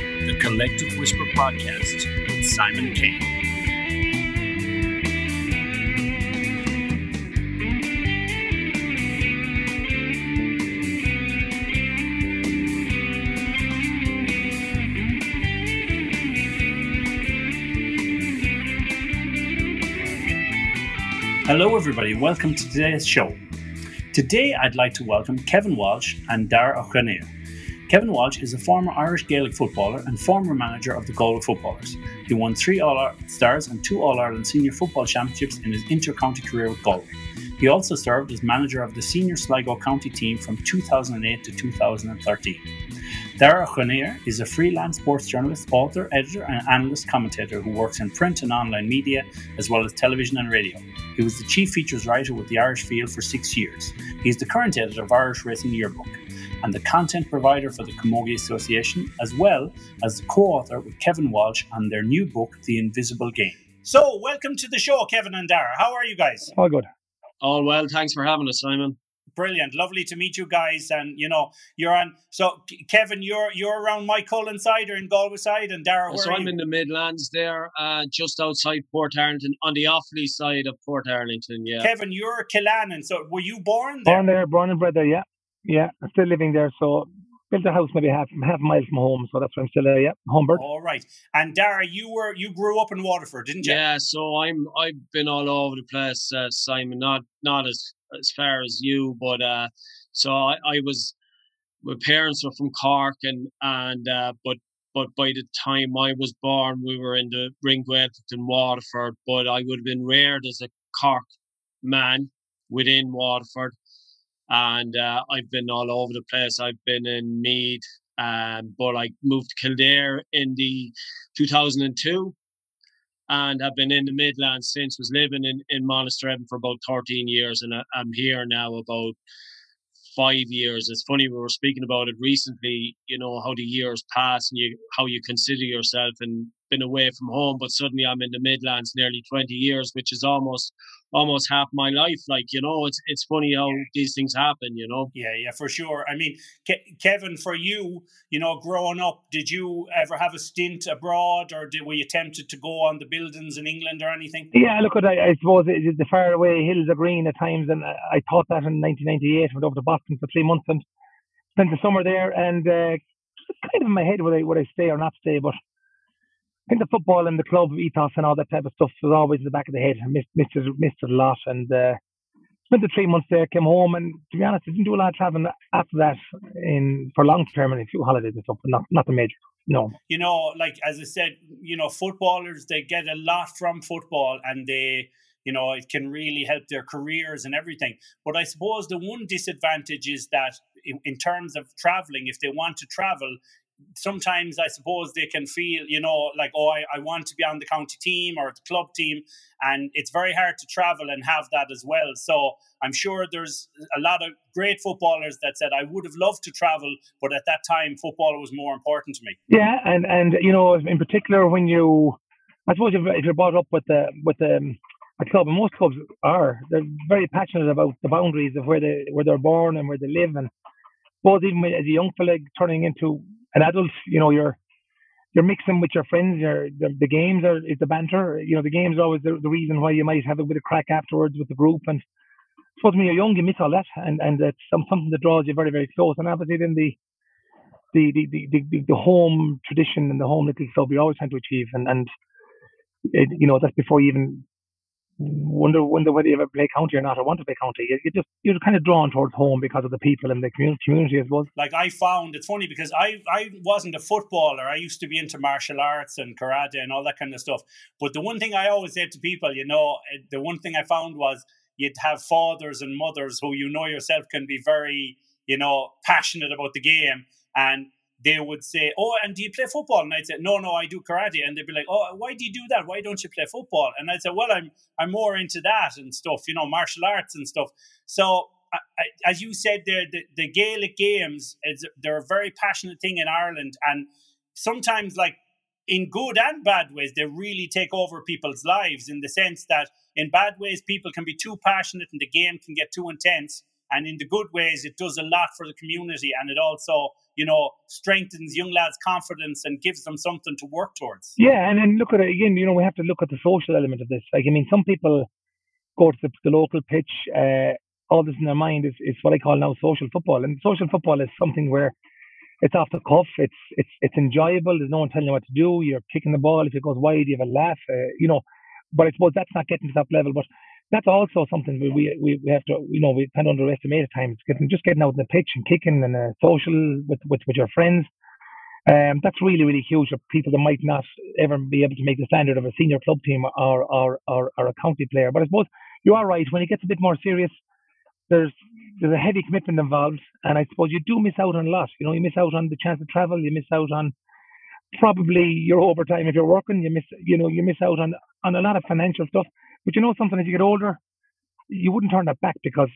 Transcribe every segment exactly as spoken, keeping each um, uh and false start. The Collective Whisper Podcast with Simon King. Hello everybody, welcome to today's show. Today I'd like to welcome Kevin Walsh and Dara O'Kane. Kevin Walsh is a former Irish Gaelic footballer and former manager of the Galway Footballers. He won three All-Ireland Stars and two All-Ireland Senior Football Championships in his inter-county career with Galway. He also served as manager of the senior Sligo county team from two thousand eight to two thousand thirteen. Dara O'Kane is a freelance sports journalist, author, editor and analyst commentator who works in print and online media as well as television and radio. He was the chief features writer with the Irish Field for six years. He is the current editor of Irish Racing Yearbook and the content provider for the Camogie Association, as well as the co-author with Kevin Walsh on their new book, The Invisible Game. So, welcome to the show, Kevin and Dara. How are you guys? All good. All well. Thanks for having us, Simon. Brilliant. Lovely to meet you guys. And, you know, you're on... So, Kevin, you're you're around Moycullen side or in Galway side, and Dara, where so are I'm you? In the Midlands there, uh, just outside Portarlington, on the Offaly side of Portarlington, yeah. Kevin, you're Killannin. So, were you born there? Born there, born and bred there, yeah. Yeah, I'm still living there. So, built a house maybe half half a mile from home. So, that's where I'm still there, yeah. Home bird. All right. And, Dara, you were you grew up in Waterford, didn't you? Yeah, so I'm, I've been all over the place, uh, Simon. Not, not as... as far as you, but uh, so I, I was, my parents were from Cork, and and uh, but but by the time I was born, we were in the Ringwraith in Waterford. But I would have been reared as a Cork man within Waterford, and uh, I've been all over the place. I've been in Mead, um, but I moved to Kildare in the two thousand two. And I've been in the Midlands since, was living in, in Monasterevin for about thirteen years. And I, I'm here now about five years. It's funny, we were speaking about it recently, you know, how the years pass and you, how you consider yourself and been away from home. But suddenly I'm in the Midlands nearly twenty years, which is almost almost half my life. Like, you know, it's it's funny how yeah. these things happen, you know. Yeah, yeah, for sure. I mean, Ke- Kevin, for you, you know, growing up, did you ever have a stint abroad, or did, were you tempted to go on the buildings in England or anything? Yeah, look, I, I suppose it, the faraway hills are green at times. And I taught that in nineteen ninety-eight. I went over to Boston for three months and spent the summer there. And uh, kind of in my head whether I, whether I stay or not stay, but I think the football and the club ethos and all that type of stuff was always in the back of the head. I missed, missed, it, missed it a lot. And uh, spent the three months there, came home, and to be honest, I didn't do a lot of traveling after that in for long term, and a few holidays and stuff, but not, not the major. No. You know, like, as I said, you know, footballers, they get a lot from football, and they, you know, it can really help their careers and everything. But I suppose the one disadvantage is that in, in terms of traveling, if they want to travel, sometimes I suppose they can feel, you know, like, oh, I, I want to be on the county team or the club team. And it's very hard to travel and have that as well. So I'm sure there's a lot of great footballers that said, I would have loved to travel, but at that time, football was more important to me. Yeah. And, and you know, in particular, when you, I suppose if you're brought up with the, with the, a club, and most clubs are, they're very passionate about the boundaries of where, they, where they're born and where they live. And I suppose even as a young fella turning into an adult, you know, you're you're mixing with your friends. Your the, the games are is the banter. You know, the games always the, the reason why you might have a bit of crack afterwards with the group. And I suppose when you're young, you miss all that, and and it's some, something that draws you very, very close. And obviously, then the the the the, the, the home tradition and the home little club you're always trying to achieve. And and it, you know, that's before you even wonder wonder whether you ever play county or not, or want to play county. You, you just, you're kind of drawn towards home because of the people and the community as well. Like, I found it's funny because I, I wasn't a footballer. I used to be into martial arts and karate and all that kind of stuff. But the one thing I always said to people, you know, the one thing I found was you'd have fathers and mothers who, you know yourself, can be very, you know, passionate about the game, and they would say, oh, and do you play football? And I'd say, no, no, I do karate. And they'd be like, oh, why do you do that? Why don't you play football? And I'd say, well, I'm I'm more into that and stuff, you know, martial arts and stuff. So I, I, as you said, the, the, the Gaelic games, is, they're a very passionate thing in Ireland. And sometimes, like, in good and bad ways, they really take over people's lives, in the sense that in bad ways, people can be too passionate and the game can get too intense. And in the good ways, it does a lot for the community, and it also, you know, strengthens young lads' confidence and gives them something to work towards. Yeah, and then look at it again, you know, we have to look at the social element of this. Like, I mean, some people go to the, the local pitch, uh, all this in their mind is, is what I call now social football. And social football is something where it's off the cuff, it's it's it's enjoyable, there's no one telling you what to do, you're kicking the ball, if it goes wide, you have a laugh, uh, you know. But I suppose that's not getting to that level. But that's also something we, we we have to, you know, we kind of underestimate at times. Getting, just getting out on the pitch and kicking and uh, social with, with, with your friends. Um, that's really, really huge for people that might not ever be able to make the standard of a senior club team or, or, or, or a county player. But I suppose you are right. When it gets a bit more serious, there's there's a heavy commitment involved. And I suppose you do miss out on a lot. You know, you miss out on the chance to travel. You miss out on probably your overtime if you're working. You miss, you know, you miss out on, on a lot of financial stuff. But you know something, as you get older, you wouldn't turn that back, because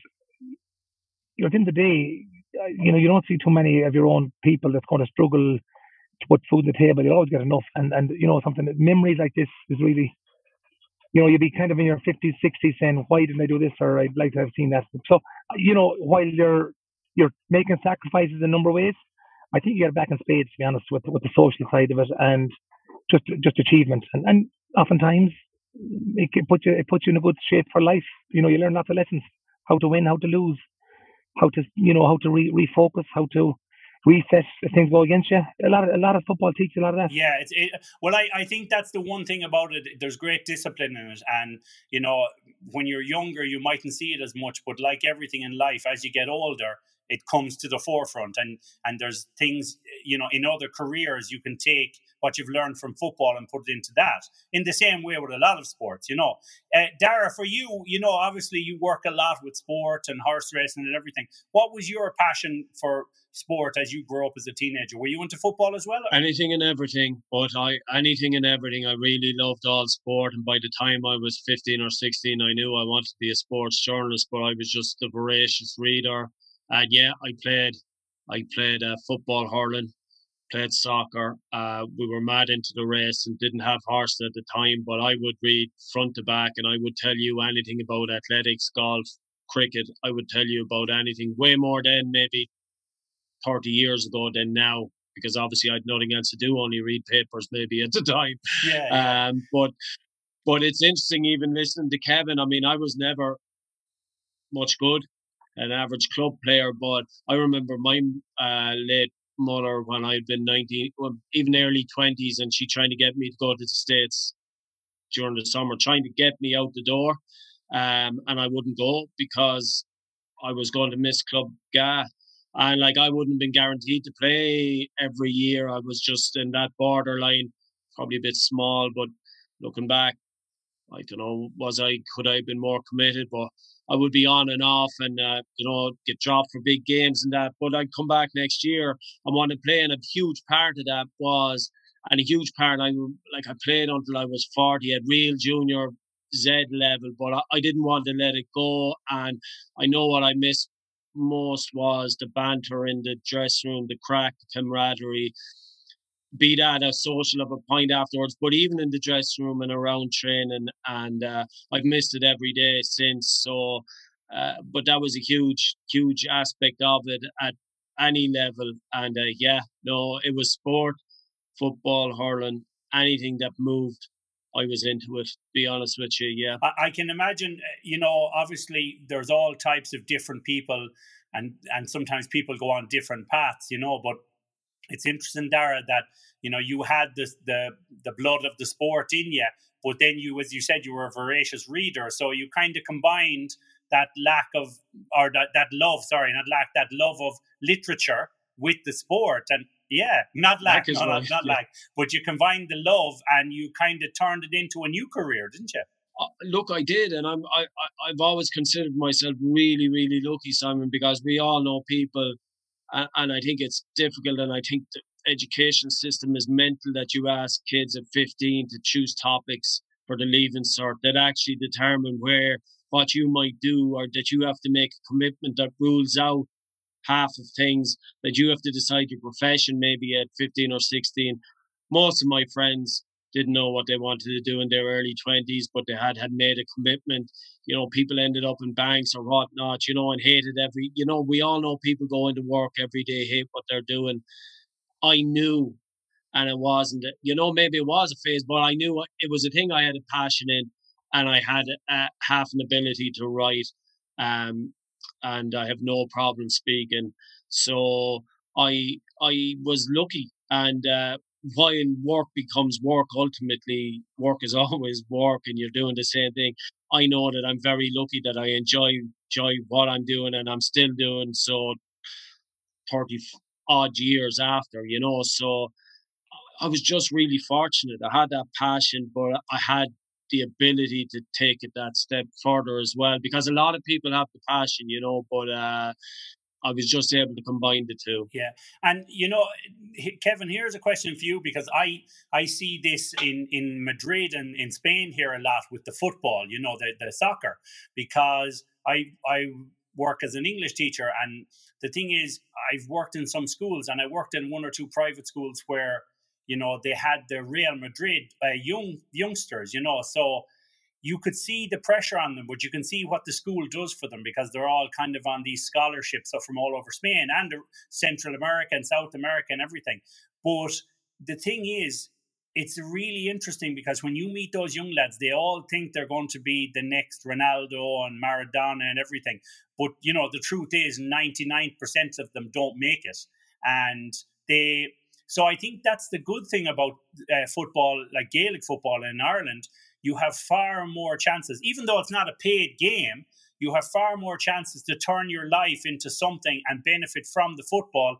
you know, at the end of the day, you know, you don't see too many of your own people that's going to struggle to put food on the table. You'll always get enough. And, and you know, something, memories like this is really, you know, you'll be kind of in your fifties, sixties saying, why didn't I do this? Or I'd like to have seen that. So, you know, while you're you're making sacrifices in a number of ways, I think you get it back in spades, to be honest, with, with the social side of it and just just achievements. And, and oftentimes, It, it puts you it puts you in a good shape for life. You know, you learn lots of lessons: how to win, how to lose, how to, you know, how to re- refocus, how to reset if things go against you. A lot of a lot of football teaches a lot of that. Yeah, it's it, well, I, I think that's the one thing about it. There's great discipline in it, and you know, when you're younger, you mightn't see it as much, but like everything in life, as you get older, it comes to the forefront, and and there's things, you know, in other careers you can take what you've learned from football and put it into that. In the same way with a lot of sports, you know. Uh, Dara, for you, you know, obviously you work a lot with sport and horse racing and everything. What was your passion for sport as you grew up as a teenager? Were you into football as well? Anything and everything, but I anything and everything. I really loved all sport, and by the time I was fifteen or sixteen, I knew I wanted to be a sports journalist, but I was just a voracious reader. And yeah, I played, I played uh, football, hurling, played soccer. Uh, we were mad into the race and didn't have horses at the time, but I would read front to back and I would tell you anything about athletics, golf, cricket. I would tell you about anything, way more than maybe thirty years ago than now, because obviously I had nothing else to do, only read papers maybe at the time. Yeah, yeah. Um, but but it's interesting even listening to Kevin. I mean, I was never much good, an average club player, but I remember my uh, late mother when I'd been nineteen, well, even early twenties, and she trying to get me to go to the States during the summer, trying to get me out the door, um, and I wouldn't go because I was going to miss Club Ga, and like I wouldn't have been guaranteed to play every year. I was just in that borderline, probably a bit small, but looking back, I don't know, was I could I have been more committed, but I would be on and off and, uh, you know, get dropped for big games and that. But I'd come back next year and want to play. And a huge part of that was, and a huge part, I like I played until I was forty at Real Junior Z level. But I, I didn't want to let it go. And I know what I missed most was the banter in the dressing room, the crack, the camaraderie. Be that a social of a pint afterwards, but even in the dressing room and around training, and uh, I've missed it every day since. So, uh, but that was a huge, huge aspect of it at any level. And uh, yeah, no, it was sport, football, hurling, anything that moved, I was into it, to be honest with you. Yeah, I, I can imagine, you know, obviously there's all types of different people, and, and sometimes people go on different paths, you know, but it's interesting, Dara, that, you know, you had this, the the blood of the sport in you, but then you, as you said, you were a voracious reader. So you kind of combined that lack of, or that, that love, sorry, not lack, that love of literature with the sport. And yeah, not lack, not, right. not yeah. lack, but you combined the love and you kind of turned it into a new career, didn't you? Uh, look, I did, and I'm, I, I, I've always considered myself really, really lucky, Simon, because we all know people. And I think it's difficult, and I think the education system is mental that you ask kids at fifteen to choose topics for the Leaving Cert that actually determine where, what you might do, or that you have to make a commitment that rules out half of things, that you have to decide your profession maybe at fifteen or sixteen. Most of my friends didn't know what they wanted to do in their early twenties, but they had had made a commitment. You know, people ended up in banks or whatnot, you know, and hated every, you know, we all know people go into work every day, hate what they're doing. I knew, and it wasn't, you know, maybe it was a phase, but I knew it was a thing I had a passion in, and I had a, half an ability to write, um, and I have no problem speaking. So I I was lucky, and uh, while work becomes work, ultimately work is always work, and you're doing the same thing. I know that I'm very lucky that I enjoy enjoy what I'm doing, and I'm still doing so thirty odd years after, you know. So I was just really fortunate. I had that passion, but I had the ability to take it that step further as well, because a lot of people have the passion, you know, but uh, I was just able to combine the two. Yeah. And, you know, Kevin, here's a question for you, because I I see this in, in Madrid and in Spain here a lot with the football, you know, the, the soccer, because I I work as an English teacher. And the thing is, I've worked in some schools, and I worked in one or two private schools where, you know, they had the Real Madrid uh, young youngsters, you know, so you could see the pressure on them, but you can see what the school does for them, because they're all kind of on these scholarships from all over Spain and Central America and South America and everything. But the thing is, it's really interesting, because when you meet those young lads, they all think they're going to be the next Ronaldo and Maradona and everything. But, you know, the truth is ninety-nine percent of them don't make it. And they... So I think that's the good thing about uh, football, like Gaelic football in Ireland. You have far more chances, even though it's not a paid game, you have far more chances to turn your life into something and benefit from the football,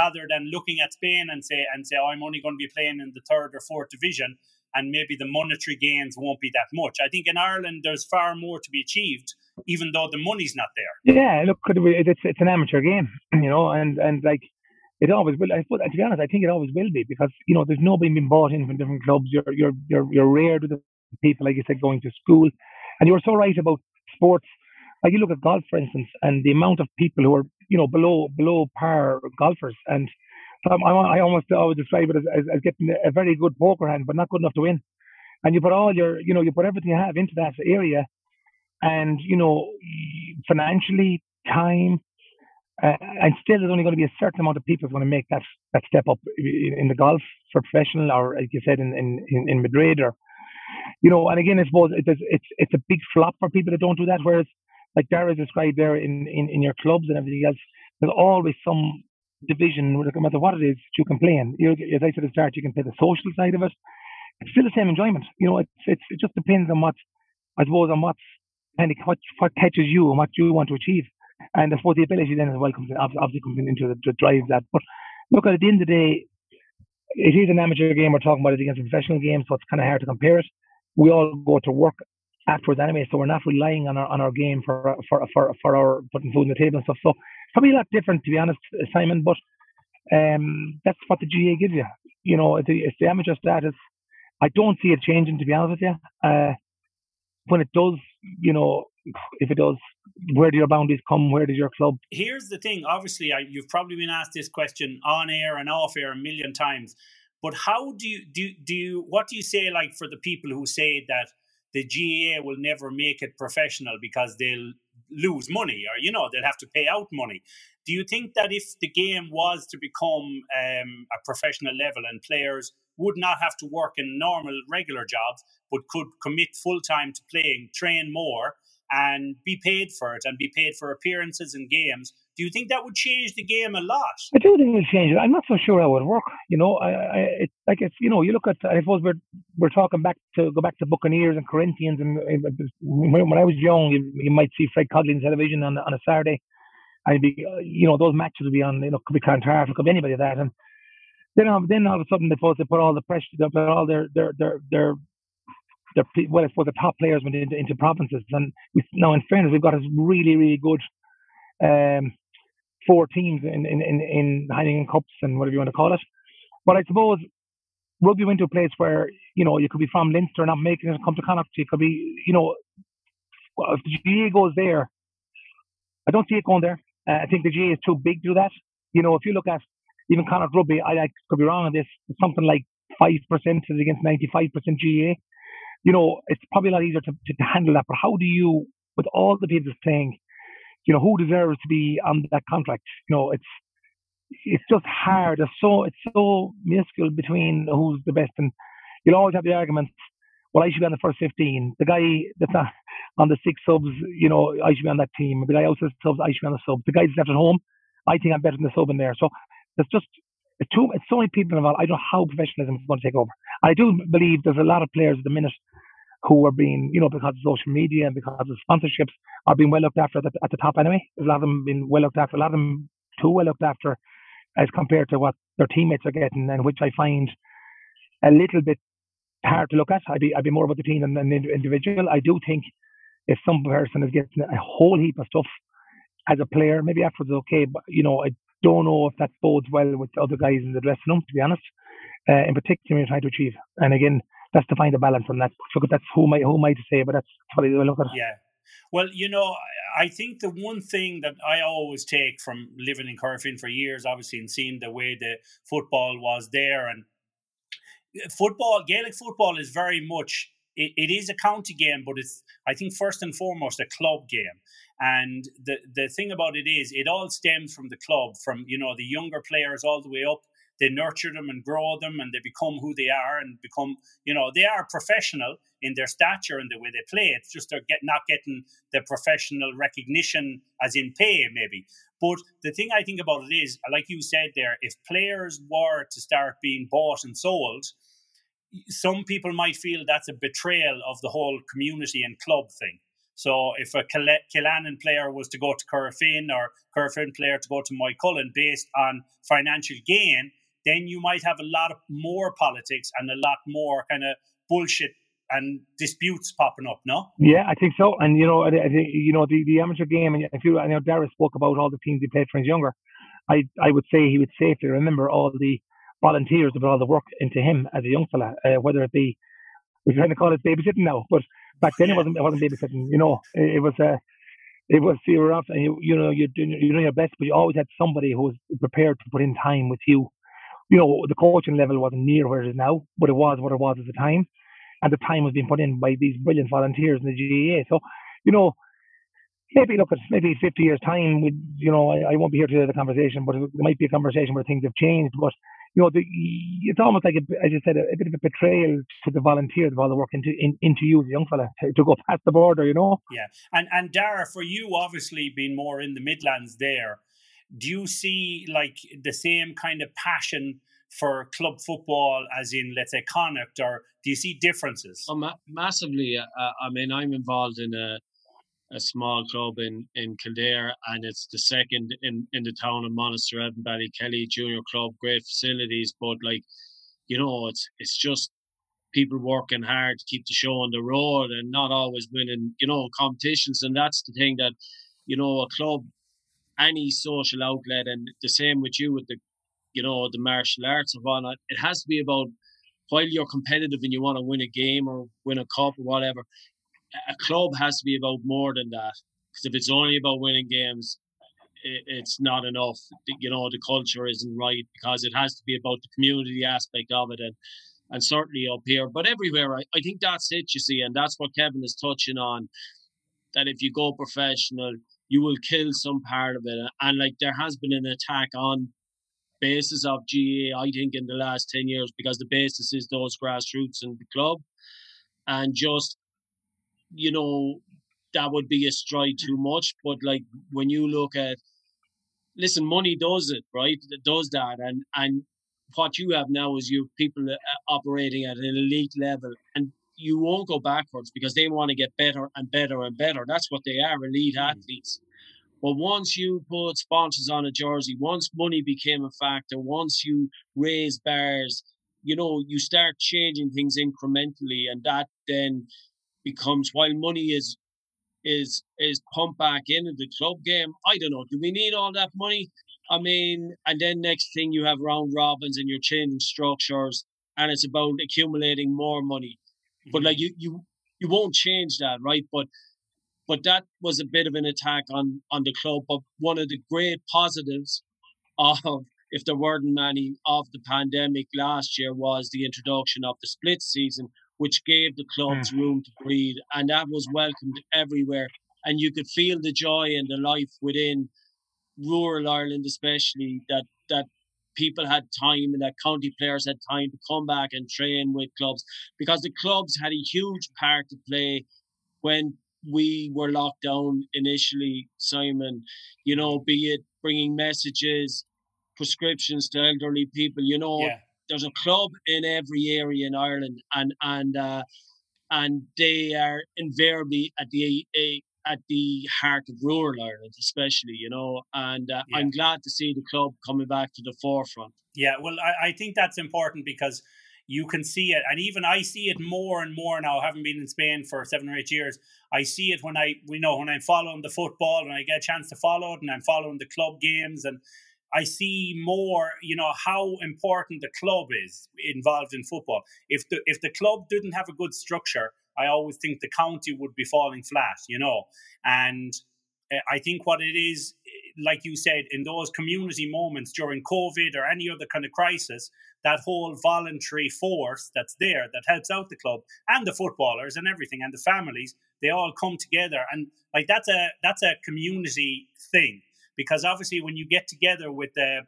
rather than looking at Spain and say, and say, oh, I'm only going to be playing in the third or fourth division, and maybe the monetary gains won't be that much. I think in Ireland, there's far more to be achieved, even though the money's not there. Yeah, look, it's it's an amateur game, you know, and, and like, it always will. I, to be honest, I think it always will be, because, you know, there's nobody being bought in from different clubs. You're you're you're you're rare to the people, like you said, going to school. And you were so right about sports. Like, you look at golf, for instance, and the amount of people who are, you know, below below par golfers. And I, I almost always describe it as, as, as getting a very good poker hand, but not good enough to win. And you put all your, you know, you put everything you have into that area, and, you know, financially, time. Uh, and still, there's only going to be a certain amount of people who want to make that, that step up in, in the golf for professional, or like you said, in, in, in Madrid, or, you know. And again, I suppose it is, it's it's a big flop for people that don't do that. Whereas, like Dara described there, in, in, in your clubs and everything else, there's always some division, no matter what it is, that you can play in. You know, as I said at the start, you can play the social side of it. It's still the same enjoyment. You know, it's, it's it just depends on what, I suppose, on what, what, what catches you and what you want to achieve. And I suppose the ability then as well comes in, obviously comes in into the, to drive that. But look, at the end of the day, it is an amateur game. We're talking about it against a professional game, so it's kind of hard to compare it. We all go to work afterwards anyway, so we're not relying on our on our game for for for for our putting food on the table and stuff. So it's probably a lot different, to be honest, Simon. But um, that's what the G A A gives you. You know, it's the, it's the amateur status. I don't see it changing, to be honest with you. Uh, when it does, you know, if it does, where do your boundaries come? Where does your club? Here's the thing. Obviously, I, you've probably been asked this question on air and off air a million times. But how do you do? Do you, what do you say, like, for the people who say that the G A A will never make it professional because they'll lose money, or, you know, they'll have to pay out money? Do you think that if the game was to become um, a professional level and players would not have to work in normal, regular jobs, but could commit full time to playing, train more, and be paid for it, and be paid for appearances and games, do you think that would change the game a lot? I do think it would change it. I'm not so sure how it would work. You know, I, I it, like it's, you know, you look at, I suppose we're we're talking back to go back to Buccaneers and Corinthians, and, and when, when I was young, you, you might see Fred Coughley on television on on a Saturday, and it'd be, you know, those matches would be on. You know, could be Cantor, could be anybody of that, and then then all of a sudden they supposed to put all the pressure, they put all their their their their The, well, I suppose the top players went into, into provinces, and we, now in fairness, we've got a really, really good um, four teams in in in, in Heineken Cups and whatever you want to call it. But I suppose rugby went to a place where, you know, you could be from Leinster, not making it, come to Connacht, you could be, you know, if the G A A goes there, I don't see it going there. Uh, I think the G A A is too big to do that. You know, if you look at even Connacht rugby, I, I could be wrong on this, something like five percent against ninety-five percent G A A. You know, it's probably a lot easier to, to, to handle that. But how do you, with all the people saying, you know, who deserves to be on that contract? You know, it's it's just hard. It's so it's so minuscule between who's the best, and you'll always have the arguments. Well, I should be on the first fifteen. The guy that's not on the six subs, you know, I should be on that team. The guy outside the subs, I should be on the sub. The guy that's left at home, I think I'm better than the sub in there. So it's just it's too. It's so many people involved. I don't know how professionalism is going to take over. And I do believe there's a lot of players at the minute who are being, you know, because of social media and because of sponsorships, are being well looked after at the, at the top anyway. There's a lot of them being well looked after. A lot of them too well looked after as compared to what their teammates are getting, and which I find a little bit hard to look at. I'd be, I'd be more about the team than an individual. I do think if some person is getting a whole heap of stuff as a player, maybe afterwards it's okay, but, you know, I don't know if that bodes well with the other guys in the dressing room, to be honest, uh, in particular when you're trying to achieve. And again, that's to find a balance on that. Look, that's who am I, who am I to say, but that's how I look at it. Yeah. Well, you know, I think the one thing that I always take from living in Corofin for years, obviously, and seeing the way the football was there, and football, Gaelic football is very much, it, it is a county game, but it's, I think, first and foremost, a club game. And the, the thing about it is, it all stems from the club, from, you know, the younger players all the way up. They nurture them and grow them, and they become who they are and become, you know, they are professional in their stature and the way they play. It's just they're get, not getting the professional recognition as in pay, maybe. But the thing I think about it is, like you said there, if players were to start being bought and sold, some people might feel that's a betrayal of the whole community and club thing. So if a Killannin player was to go to Corofin, or Corofin player to go to Moycullen based on financial gain, then you might have a lot of more politics and a lot more kind of bullshit and disputes popping up, no? Yeah, I think so. And, you know, the, the, you know, the, the amateur game, and if you, I know Dara spoke about all the teams he played when he was younger. I I would say he would safely remember all the volunteers that put all the work into him as a young fella, uh, whether it be, we're trying to call it babysitting now, but back then it wasn't, it wasn't babysitting, you know. It, it was... Uh, It was you were off, and you, you know, you're doing, you're doing your best, but you always had somebody who was prepared to put in time with you. You know, the coaching level wasn't near where it is now, but it was what it was at the time, and the time was being put in by these brilliant volunteers in the G A A. So, you know, maybe look at maybe fifty years time, we, you know, I, I won't be here to hear the conversation, but it, there might be a conversation where things have changed. But you know, the, it's almost like a, as you said, a, a bit of a betrayal to the volunteers of all the work into in, into you, the young fella, to, to go past the border, you know. Yeah, and and Dara, for you, obviously being more in the Midlands there, do you see like the same kind of passion for club football as in, let's say, Connacht, or do you see differences? Oh, ma- massively. Uh, I mean, I'm involved in a a small club in, in Kildare, and it's the second in, in the town of Monasterevin, Ballykelly, junior club, great facilities, but like, you know, it's it's just people working hard to keep the show on the road and not always winning, you know, competitions. And that's the thing that, you know, a club, any social outlet, and the same with you with the, you know, the martial arts of all, it has to be about, while you're competitive and you want to win a game or win a cup or whatever, a club has to be about more than that, because if it's only about winning games, it, it's not enough. You know, the culture isn't right, because it has to be about the community aspect of it, and, and certainly up here. But everywhere, I, I think that's it, you see, and that's what Kevin is touching on, that if you go professional, you will kill some part of it. And, like, there has been an attack on basis of G A A, I think, in the last ten years, because the basis is those grassroots and the club. And just... you know, that would be a stride too much. But like, when you look at, listen, money does it, right? It does that. And and what you have now is you people operating at an elite level, and you won't go backwards, because they want to get better and better and better. That's what they are, elite mm-hmm. athletes. But once you put sponsors on a jersey, once money became a factor, once you raise bars, you know, you start changing things incrementally, and that then becomes, while money is is is pumped back into the club game, I don't know, do we need all that money? I mean, and then next thing you have round robins and you're changing structures, and it's about accumulating more money. Mm-hmm. But like you, you you won't change that, right? But but that was a bit of an attack on on the club. But one of the great positives of if there weren't many, of the pandemic last year was the introduction of the split season, which gave the clubs room to breathe. And that was welcomed everywhere. And you could feel the joy and the life within rural Ireland, especially, that that people had time and that county players had time to come back and train with clubs, because the clubs had a huge part to play when we were locked down initially, Simon, you know, be it bringing messages, prescriptions to elderly people, you know, yeah. There's a club in every area in Ireland, and and uh, and they are invariably at the a, at the heart of rural Ireland, especially, you know, and uh, yeah. I'm glad to see the club coming back to the forefront. Yeah, well, I, I think that's important, because you can see it, and even I see it more and more now. I haven't been in Spain for seven or eight years. I see it when I, we know, when I'm following the football, when I get a chance to follow it, and I'm following the club games, and I see more, you know, how important the club is involved in football. If the if the club didn't have a good structure, I always think the county would be falling flat, you know. And I think what it is, like you said, in those community moments during COVID or any other kind of crisis, that whole voluntary force that's there that helps out the club and the footballers and everything and the families, they all come together. And like that's a that's a community thing. Because obviously when you get together with the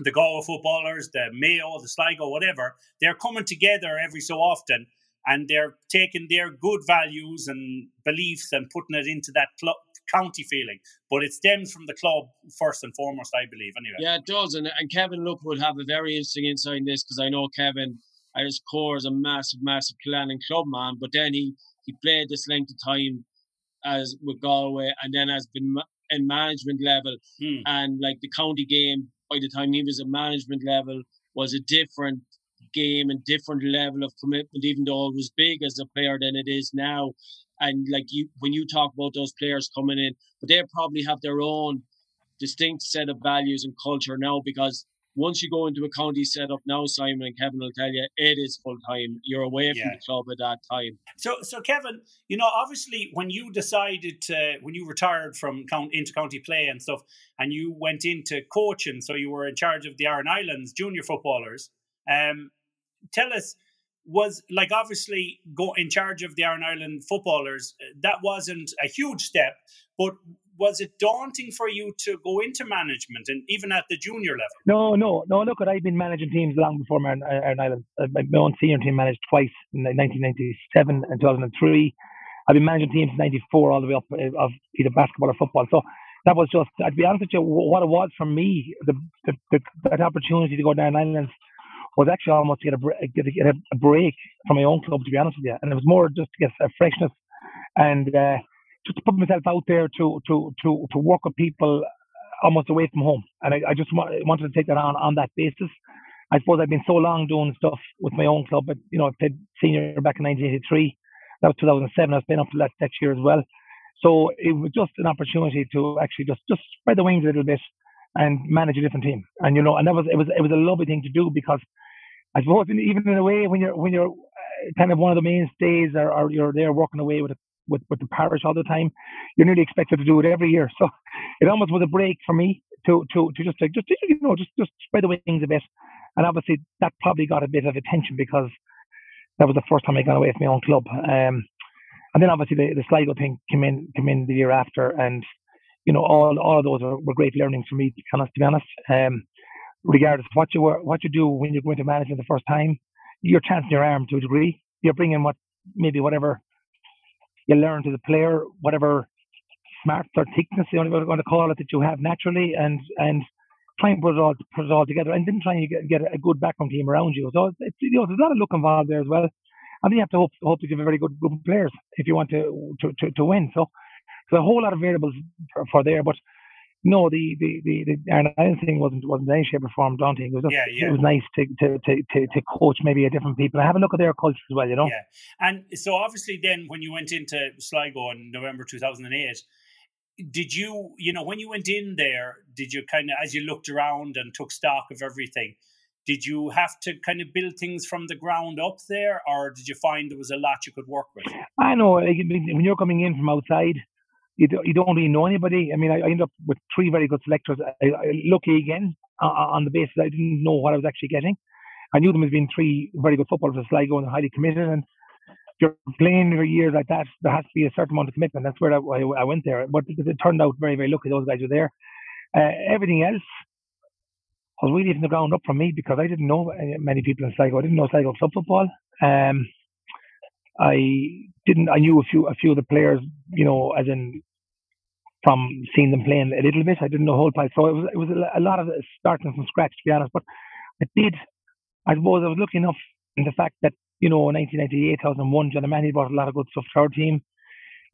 the Galway footballers, the Mayo, the Sligo, whatever, they're coming together every so often, and they're taking their good values and beliefs and putting it into that club, county feeling. But it stems from the club first and foremost, I believe, anyway. Yeah, it does. And, and Kevin Look would have a very interesting insight in this, because I know Kevin at his core is a massive, massive Killannin club man, but then he, he played this length of time as with Galway, and then has been... and management level hmm. and like the county game by the time he was at management level was a different game and different level of commitment, even though it was big as a player than it is now. And like you, when you talk about those players coming in, but they probably have their own distinct set of values and culture now, because once you go into a county setup now, Simon, and Kevin will tell you, it is full time. You're away from yeah. the club at that time. So, so Kevin, you know, obviously, when you decided to, when you retired from inter-county play and stuff, and you went into coaching, so you were in charge of the Aran Islands junior footballers. Um, tell us, was like obviously go in charge of the Aran Island footballers. That wasn't a huge step, but. Was it daunting for you to go into management, and even at the junior level? No, no, no. Look, I've been managing teams long before my, my Ireland. My own senior team managed twice in nineteen ninety-seven and two thousand three. I've been managing teams in ninety-four all the way up of either basketball or football. So that was just, I'd be honest with you, what it was for me, the, the, the that opportunity to go down Ireland was actually almost to get a, get, a, get a break from my own club, to be honest with you. And it was more just to get a freshness and... Uh, just to put myself out there to to to to work with people almost away from home. And I, I just wa- wanted to take that on on that basis. I suppose I've been so long doing stuff with my own club, but, you know, I played senior back in nineteen eighty-three. That was two thousand seven. I was playing up to that next year as well. So it was just an opportunity to actually just, just spread the wings a little bit and manage a different team. And, you know, and that was, it was, it was a lovely thing to do, because I suppose even in a way when you're, when you're kind of one of the mainstays, or, or you're there working away with a With, with the parish all the time, you're nearly expected to do it every year. So it almost was a break for me to to to just like just you know just just spread the wings a bit. And obviously that probably got a bit of attention, because that was the first time I got away from my own club. Um, and then obviously the, the Sligo thing came in came in the year after, and you know all all of those were, were great learnings for me. To be honest, to be honest, um, regardless of what you were what you do when you're going to management the first time, you're chancing your arm to a degree. You're bringing what maybe whatever. You learn to the player, whatever smarts or thickness you want to call it that you have naturally, and and try and put it all put it all together, and then try and get, get a good background team around you. So it's, you know, there's a lot of luck involved there as well, and then you have to hope hope to give a very good group of players if you want to to, to, to win. So there's a whole lot of variables for, for there, but no, the the the, the Ireland Island thing wasn't wasn't any shape or form daunting. It was just, yeah, yeah. It was nice to to, to to to coach maybe a different people and have a look at their culture as well, you know. Yeah, and so obviously then when you went into Sligo in November two thousand and eight, did you you know when you went in there, did you kind of, as you looked around and took stock of everything, did you have to kind of build things from the ground up there, or did you find there was a lot you could work with? I know when you're coming in from outside. you, do, you don't really know anybody. I mean, I, I ended up with three very good selectors. I, I, lucky again, uh, on the basis I didn't know what I was actually getting. I knew them as being three very good footballers for Sligo and highly committed. And if you're playing for years like that, there has to be a certain amount of commitment. That's where I, I, I went there. But it turned out very, very lucky those guys were there. Uh, everything else was really from the ground up for me, because I didn't know many people in Sligo. I didn't know Sligo club football. Um, I didn't. I knew a few, a few of the players, you know, as in from seeing them playing a little bit. I didn't know the whole pile, so it was, it was a lot of starting from scratch, to be honest. But I did. I suppose I was lucky enough in the fact that, you know, nineteen ninety-eight, two thousand one, John O'Mahony brought a lot of good stuff to our team.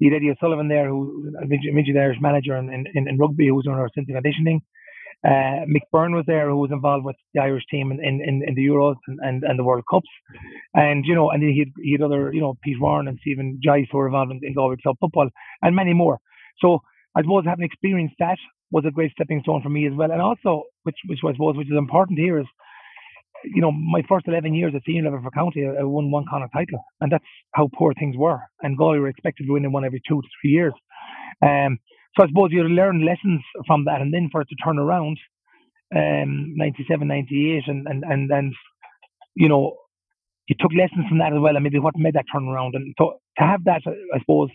You had Eddie O'Sullivan there, who was an Irish manager in, in, in rugby, who was doing our strength and conditioning. Uh, Mick Byrne was there, who was involved with the Irish team in, in, in the Euros and, and, and the World Cups. And, you know, and then he had, he had other, you know, Pete Warren and Stephen Joyce, who were involved in, in Galway club football, and many more. So I suppose having experienced that was a great stepping stone for me as well. And also, which, which I suppose, which is important here is, you know, my first eleven years at senior level for county, I won one Connacht title, and that's how poor things were. And Galway were expected to win in one every two to three years. Um, so I suppose you learn lessons from that, and then for it to turn around, um, ninety-seven, ninety-eight, and and and and you know, you took lessons from that as well, and maybe what made that turn around. And so to have that, I suppose,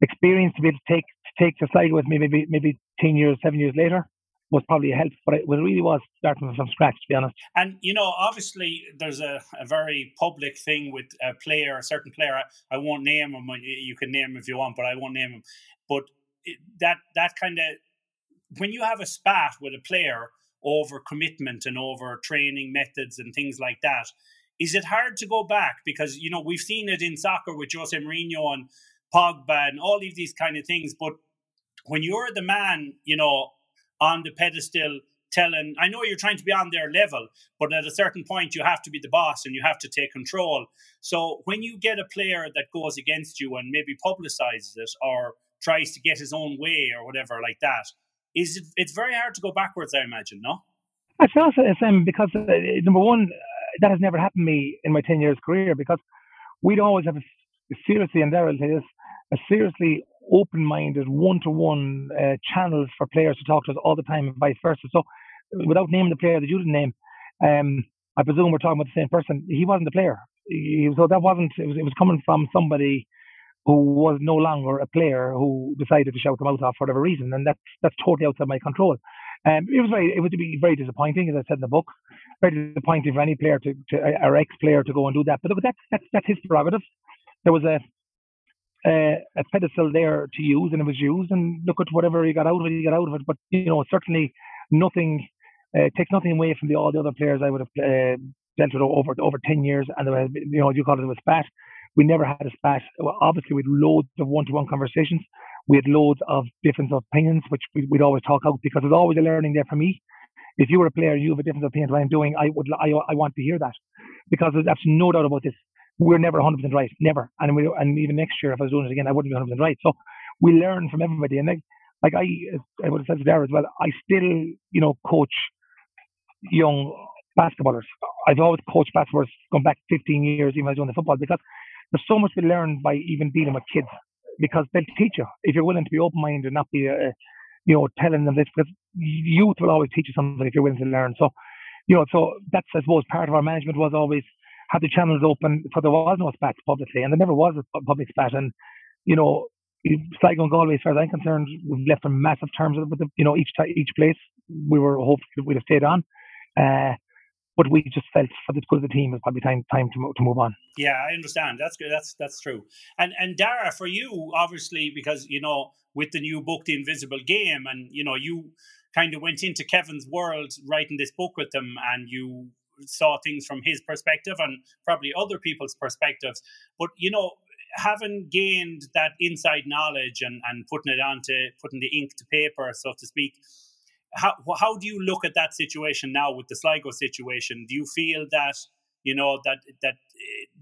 experience to be able to take to take to Sligo with me, maybe maybe ten years, seven years later, was probably a help, but it really was starting from scratch, to be honest. And, you know, obviously there's a, a very public thing with a player, a certain player, I, I won't name him, you can name him if you want, but I won't name him. But that that kind of, when you have a spat with a player over commitment and over training methods and things like that, is it hard to go back? Because, you know, we've seen it in soccer with Jose Mourinho and Pogba and all of these kind of things, but when you're the man, you know, on the pedestal, telling, I know you're trying to be on their level, but at a certain point you have to be the boss and you have to take control. So when you get a player that goes against you and maybe publicizes it or tries to get his own way or whatever like that, is it, it's very hard to go backwards, I imagine, no? I feel the same, because uh, number one, uh, that has never happened to me in my ten years career, because we'd always have a, a seriously, and Darrell say this, a seriously open-minded, one-to-one uh, channels for players to talk to us all the time, and vice versa. So, without naming the player that you didn't name, um, I presume we're talking about the same person. He wasn't a player, he, so that wasn't. It was, it was coming from somebody who was no longer a player, who decided to shout them out off for whatever reason, and that's that's totally outside my control. Um, it was very, it would be very disappointing, as I said in the book, very disappointing for any player to, to or ex-player to go and do that. But look, that's that's that's his prerogative. There was a. Uh, a pedestal there to use, and it was used, and look at whatever he got out of it, he got out of it. But, you know, certainly nothing, uh, takes nothing away from the, all the other players I would have uh, dealt with over over ten years, and there was, you know, you call it a spat. We never had a spat. Well, obviously, we had loads of one-to-one conversations. We had loads of difference of opinions, which we, we'd always talk out, because there's always a learning there for me. If you were a player and you have a different opinion to what I'm doing, I would, I, I want to hear that, because there's absolutely no doubt about this. We're never one hundred percent right, never. And we, and even next year, if I was doing it again, I wouldn't be one hundred percent right. So we learn from everybody. And like, like I, I would have said to Dara as well, I still, you know, coach young basketballers. I've always coached basketballers going back fifteen years, even when I was doing the football, because there's so much to learn by even dealing with kids, because they'll teach you if you're willing to be open-minded and not be, uh, you know, telling them this, because youth will always teach you something if you're willing to learn. So, you know, so that's, I suppose, part of our management was always had the channels open, so there was no spats publicly, and there never was a public spat. And, you know, Sligo and Galway, as far as I'm concerned, we've left on massive terms with them. You know, each each place we were hopeful we'd have stayed on, uh, but we just felt for the good of the team, it's probably time time to move, to move on. Yeah, I understand. That's good. That's that's true. And and Dara, for you, obviously, because, you know, with the new book, The Invisible Game, and, you know, you kind of went into Kevin's world writing this book with them, and you saw things from his perspective and probably other people's perspectives. But, you know, having gained that inside knowledge and, and putting it onto, putting the ink to paper, so to speak, how how do you look at that situation now with the Sligo situation? Do you feel that, you know, that that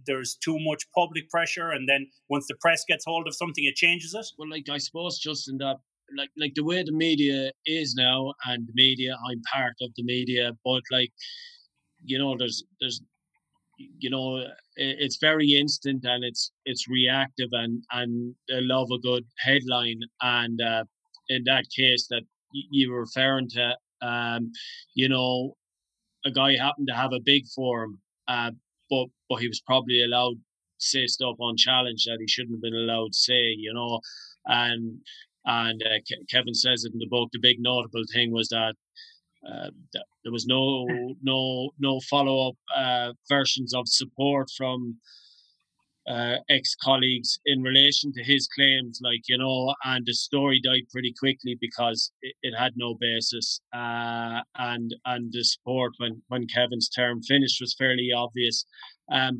there's too much public pressure, and then once the press gets hold of something, it changes it? Well, like, I suppose, Justin, that like like the way the media is now, and the media, I'm part of the media, but like, you know, there's, there's, you know, it's very instant and it's it's reactive, and and they love a good headline. And uh, in that case that you were referring to, um, you know, a guy happened to have a big form, uh, but but he was probably allowed to say stuff on challenge that he shouldn't have been allowed to say, you know. And and uh, Ke- Kevin says it in the book. The big notable thing was that Uh, there was no no no follow up uh, versions of support from uh, ex colleagues in relation to his claims, like, you know, and the story died pretty quickly because it, it had no basis. Uh, and and the support when when Kevin's term finished was fairly obvious. Um,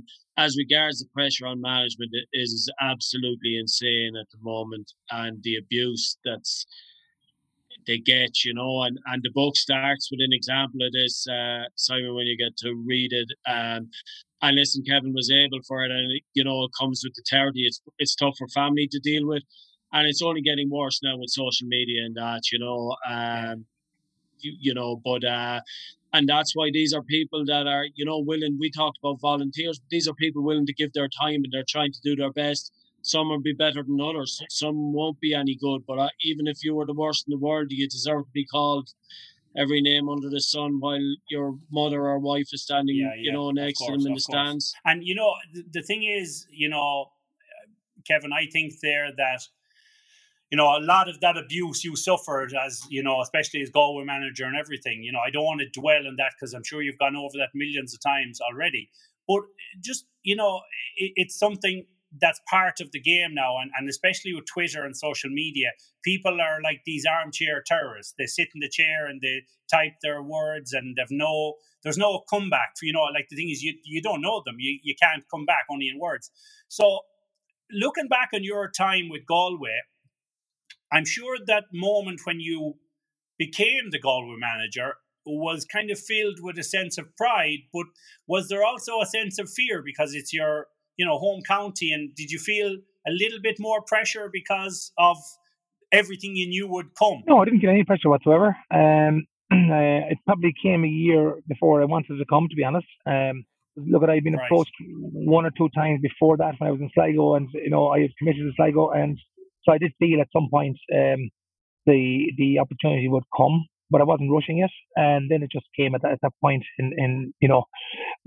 as regards the pressure on management, it is absolutely insane at the moment, and the abuse that's they get, you know, and, and the book starts with an example of this, uh, Simon, when you get to read it. Um, and listen, Kevin was able for it, and, you know, it comes with the charity. It's it's tough for family to deal with, and it's only getting worse now with social media and that, you know. Um, you, you know, but, uh, and that's why these are people that are, you know, willing. We talked about volunteers, but these are people willing to give their time, and they're trying to do their best. Some will be better than others. Some won't be any good. But I, even if you were the worst in the world, you deserve to be called every name under the sun while your mother or wife is standing, yeah, yeah, you know, next course, to them in the course. stands. And, you know, the, the thing is, you know, Kevin, I think there that, you know, a lot of that abuse you suffered as, you know, especially as Galway manager and everything, you know, I don't want to dwell on that because I'm sure you've gone over that millions of times already. But just, you know, it, it's something that's part of the game now, and, and especially with Twitter and social media, people are like these armchair terrorists. They sit in the chair and they type their words, and they've no, there's no comeback. You know, like the thing is, you you don't know them. You you can't come back only in words. So, looking back on your time with Galway, I'm sure that moment when you became the Galway manager was kind of filled with a sense of pride, but was there also a sense of fear because it's your, you know, home county? And did you feel a little bit more pressure because of everything you knew would come? No, I didn't get any pressure whatsoever. Um, uh, it probably came a year before I wanted to come, to be honest. Um, look, I'd been right. approached one or two times before that when I was in Sligo, and, you know, I had committed to Sligo, and so I did feel at some point um, the the opportunity would come, but I wasn't rushing it, and then it just came at that, at that point in, in, you know.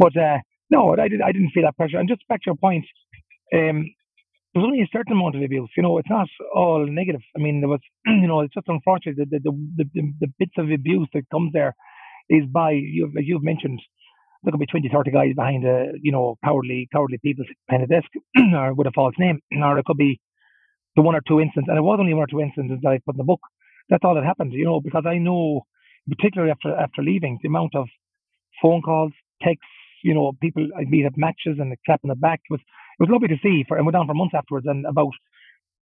But uh, no, I, did, I didn't feel that pressure. And just back to your point, um, there's only a certain amount of abuse. You know, it's not all negative. I mean, there was, you know, it's just unfortunate that the, the, the, the bits of abuse that comes there is by, you've, as you've mentioned, there could be twenty, thirty guys behind a, you know, cowardly cowardly people behind a desk or with a false name. Or it could be the one or two instances. And it was only one or two instances that I put in the book. That's all that happened, you know, because I know, particularly after, after leaving, the amount of phone calls, texts, you know, people I'd meet at matches and clapping the back. It was it was lovely to see, for, and went on for months afterwards. And about,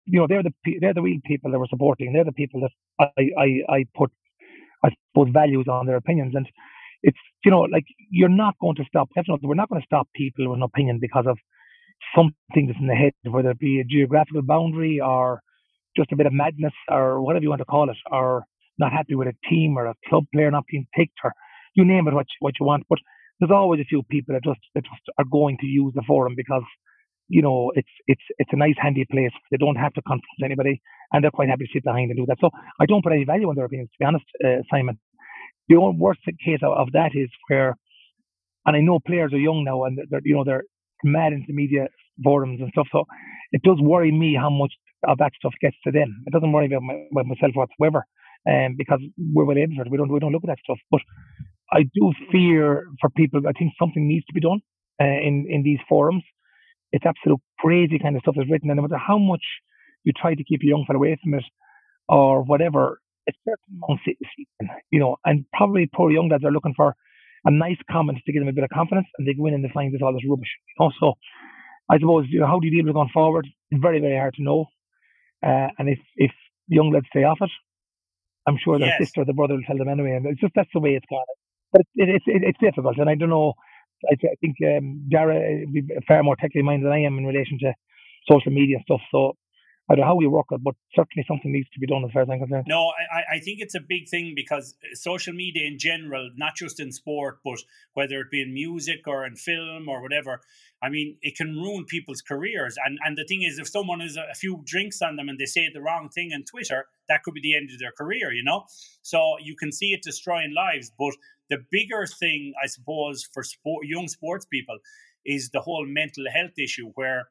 you know, they're the they're the real people that were supporting. They're the people that I I, I put, I suppose, values on their opinions. And it's, you know, like, you're not going to stop. We're not going to stop people with an opinion because of something that's in the head, whether it be a geographical boundary or just a bit of madness or whatever you want to call it, or not happy with a team or a club player not being picked, or you name it, what you, what you want. But there's always a few people that just that just are going to use the forum because, you know, it's it's it's a nice, handy place. They don't have to confront anybody, and they're quite happy to sit behind and do that. So I don't put any value on their opinions, to be honest, uh, Simon. The only worst case of, of that is where, and I know players are young now, and they're, you know, they're mad into media forums and stuff. So it does worry me how much of that stuff gets to them. It doesn't worry me about, my, about myself whatsoever, um, because we're well able for it. We don't we don't look at that stuff, but I do fear for people. I think something needs to be done uh, in, in these forums. It's absolute crazy kind of stuff that's written, and no matter how much you try to keep a young fella away from it or whatever, it's certain amount of season, you know, and probably poor young lads are looking for a nice comment to give them a bit of confidence, and they go in and they find it's all this rubbish. You know? So I suppose, you know, how do you deal with going forward? It's very, very hard to know. Uh, and if, if young lads stay off it, I'm sure their yes. sister or their brother will tell them anyway. And it's just, that's the way it's gone. But it's it, it, it's difficult, and I don't know. I, th- I think um, Dara would be far more technically minded than I am in relation to social media and stuff. So I don't know how we work it, but certainly something needs to be done as far as I'm concerned. No, I, I think it's a big thing because social media in general, not just in sport, but whether it be in music or in film or whatever, I mean, it can ruin people's careers. And and the thing is, if someone has a few drinks on them and they say the wrong thing on Twitter, that could be the end of their career, you know? So you can see it destroying lives. But the bigger thing, I suppose, for sport, young sports people is the whole mental health issue where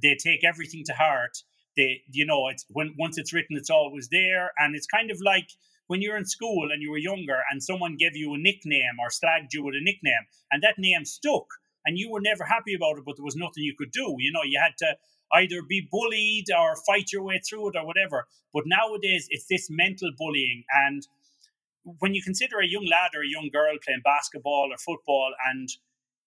they take everything to heart. They, you know, it's when once it's written, it's always there. And it's kind of like when you're in school and you were younger and someone gave you a nickname or slagged you with a nickname and that name stuck and you were never happy about it, but there was nothing you could do. You know, you had to either be bullied or fight your way through it or whatever. But nowadays, it's this mental bullying. And when you consider a young lad or a young girl playing basketball or football and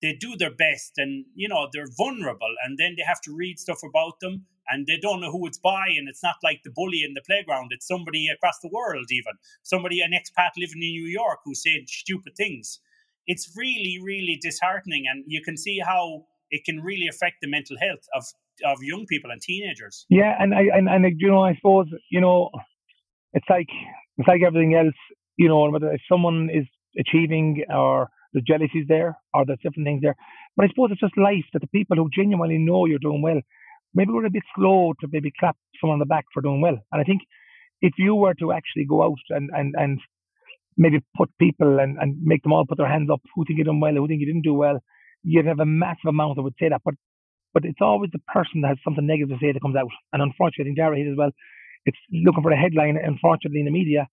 they do their best and, you know, they're vulnerable and then they have to read stuff about them and they don't know who it's by and it's not like the bully in the playground. It's somebody across the world even. Somebody, an expat living in New York who said stupid things. It's really, really disheartening and you can see how it can really affect the mental health of, of young people and teenagers. Yeah, and, I, and, and, you know, I suppose, you know, it's like it's like everything else, you know, whether if someone is achieving or the jealousies there or there's different things there. But I suppose it's just life that the people who genuinely know you're doing well, maybe we're a bit slow to maybe clap someone on the back for doing well. And I think if you were to actually go out and, and, and maybe put people and, and make them all put their hands up, who think you done well, who think you didn't do well, you'd have a massive amount that would say that. But but it's always the person that has something negative to say that comes out. And unfortunately, I think Dara hit as well, it's looking for the headline, unfortunately, in the media.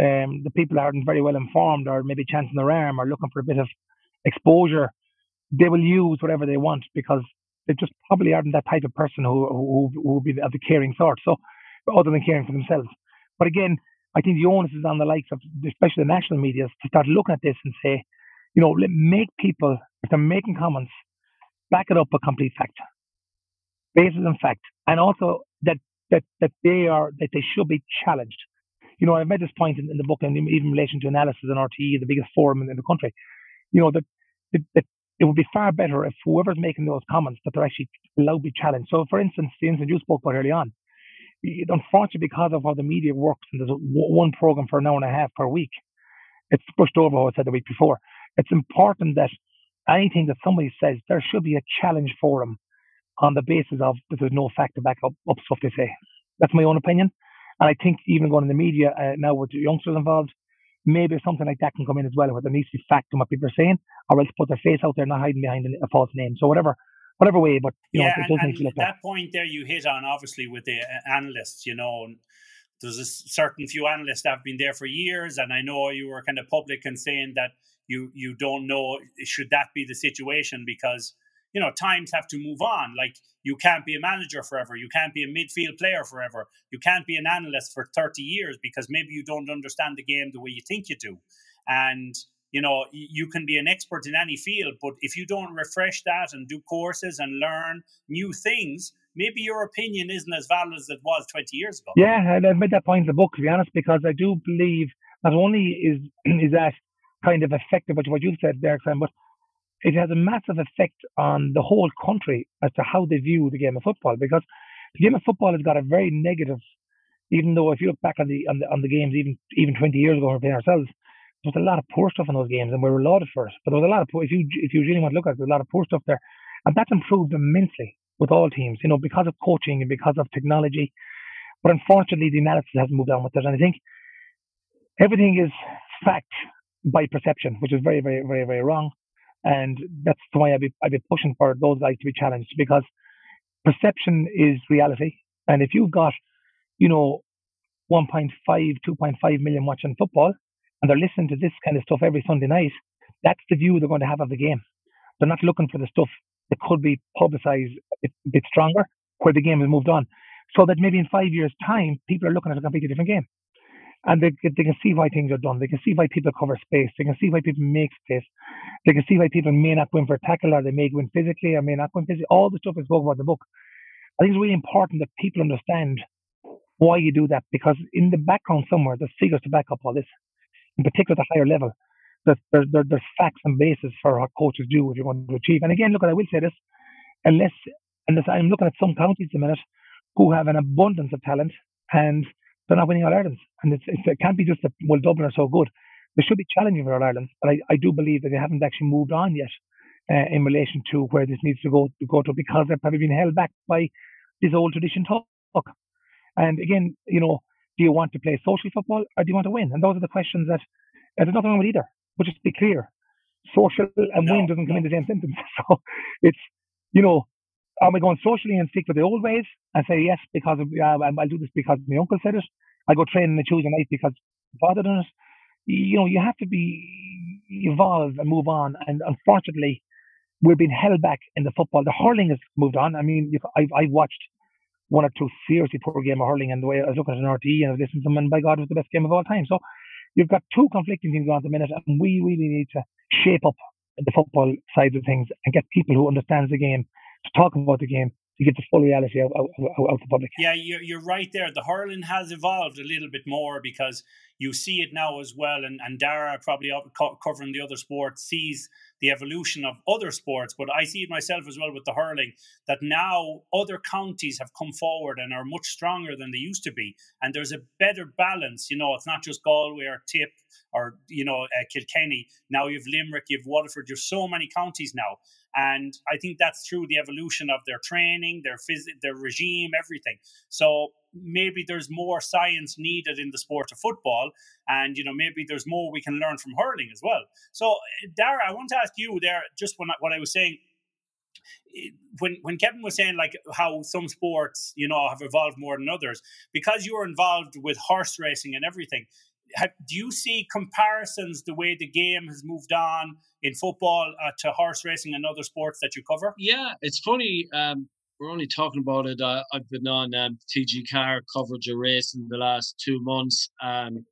Um, the people aren't very well informed or maybe chancing their arm or looking for a bit of exposure, they will use whatever they want because they just probably aren't that type of person who who, who would be of the caring sort, so other than caring for themselves. But again, I think the onus is on the likes of, especially the national media, to start looking at this and say, you know, make people, if they're making comments, back it up with complete fact. Basis in fact. And also that, that, that they are, that they should be challenged. You know, I've made this point in, in the book, and even in relation to analysis and R T E, the biggest forum in, in the country, you know, that, that, that it would be far better if whoever's making those comments, that they're actually allowed to be challenged. So, for instance, the incident you spoke about early on, it, unfortunately, because of how the media works, and there's a, one program for an hour and a half per week, it's pushed over what I said the week before. It's important that anything that somebody says, there should be a challenge forum on the basis of that there's no fact to back up, up stuff they say. That's my own opinion. And I think even going in the media uh, now with the youngsters involved, maybe something like that can come in as well, where there needs to be fact in what people are saying, or else put their face out there, not hiding behind a false name. So whatever, whatever way. But you yeah, know, it does need to look that up. Point there you hit on, obviously, with the analysts. You know, there's a certain few analysts that have been there for years, and I know you were kind of public in saying that you you don't know should that be the situation because. You know, times have to move on. Like, you can't be a manager forever. You can't be a midfield player forever. You can't be an analyst for thirty years because maybe you don't understand the game the way you think you do. And, you know, you can be an expert in any field, but if you don't refresh that and do courses and learn new things, maybe your opinion isn't as valid as it was twenty years ago. Yeah, I made that point in the book, to be honest, because I do believe not only is is that kind of effective, which what you've said there, Sam, but it has a massive effect on the whole country as to how they view the game of football, because the game of football has got a very negative, even though if you look back on the on the, on the games, even even twenty years ago, we were playing ourselves, there was a lot of poor stuff in those games, and we were lauded for it. But there was a lot of, if you, if you really want to look at it, there was a lot of poor stuff there. And that's improved immensely with all teams, you know, because of coaching and because of technology. But unfortunately, the analysis hasn't moved on with it. And I think everything is fact by perception, which is very, very, very, very wrong. And that's why I'd be, I'd be pushing for those guys to be challenged, because perception is reality. And if you've got, you know, one point five, two point five million watching football and they're listening to this kind of stuff every Sunday night, that's the view they're going to have of the game. They're not looking for the stuff that could be publicized a bit stronger, where the game has moved on. So that maybe in five years' time, people are looking at a completely different game. And they, they can see why things are done. They can see why people cover space. They can see why people make space. They can see why people may not win for a tackle, or they may win physically or may not win physically. All the stuff is spoken about in the book. I think it's really important that people understand why you do that, because in the background somewhere, there's figures to back up all this, in particular at the higher level. There's, there's, there's facts and basis for what coaches do if you're going to achieve. And again, look, I will say this, unless, unless I'm looking at some counties at the minute who have an abundance of talent, and they're not winning All Irelands. And it's, it's, it can't be just that, well, Dublin are so good. They should be challenging for All Ireland, but I, I do believe that they haven't actually moved on yet uh, in relation to where this needs to go, to go to, because they've probably been held back by this old tradition talk. And again, you know, do you want to play social football or do you want to win? And those are the questions that uh, there's nothing wrong with either. But just to be clear, social and no, win doesn't come no. in the same sentence. So it's, you know, are we going socially and stick with the old ways and say yes because of, uh, I'll do this because my uncle said it. I go training on a Tuesday night because my father done it. You know, you have to be evolve and move on. And unfortunately, we're being held back in the football. The hurling has moved on. I mean, I've, I've watched one or two seriously poor game of hurling, and the way I was looking at an R T E and I was listening to them, and by God, it was the best game of all time. So you've got two conflicting things on at the minute, and we really need to shape up the football side of things and get people who understand the game to talk about the game, to get the full reality out, out, out to the public. Yeah, you're, you're right there. The hurling has evolved a little bit more because you see it now as well. And, and Dara, probably covering the other sports, sees the evolution of other sports. But I see it myself as well with the hurling, that now other counties have come forward and are much stronger than they used to be. And there's a better balance. You know, it's not just Galway or Tip or, you know, uh, Kilkenny. Now you have Limerick, you have Waterford. You have so many counties now. And I think that's through the evolution of their training, their phys- their regime, everything. So maybe there's more science needed in the sport of football. And, you know, maybe there's more we can learn from hurling as well. So, Dara, I want to ask you there, just when I, what I was saying, when when Kevin was saying, like, how some sports, you know, have evolved more than others, because you were involved with horse racing and everything, have, do you see comparisons the way the game has moved on in football uh, to horse racing and other sports that you cover? Yeah, it's funny. Um, we're only talking about it. Uh, I've been on um, T G Car coverage of racing the last two months um,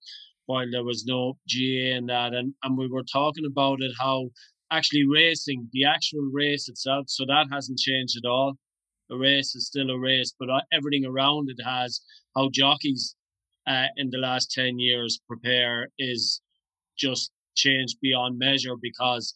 while there was no G A and that. And, and we were talking about it, how actually racing, the actual race itself, so that hasn't changed at all. A race is still a race, but everything around it has. How jockeys uh, in the last ten years prepare is just changed beyond measure, because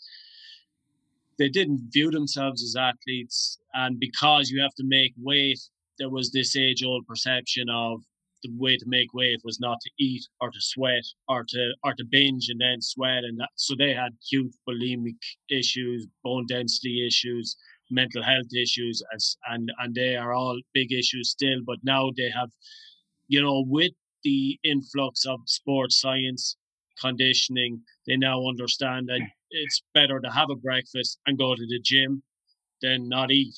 they didn't view themselves as athletes, and because you have to make weight, there was this age-old perception of the way to make weight was not to eat or to sweat or to or to binge and then sweat, and that, so they had huge bulimic issues, bone density issues, mental health issues, as and and they are all big issues still. But now they have, you know, with the influx of sports science, conditioning, they now understand that it's better to have a breakfast and go to the gym than not eat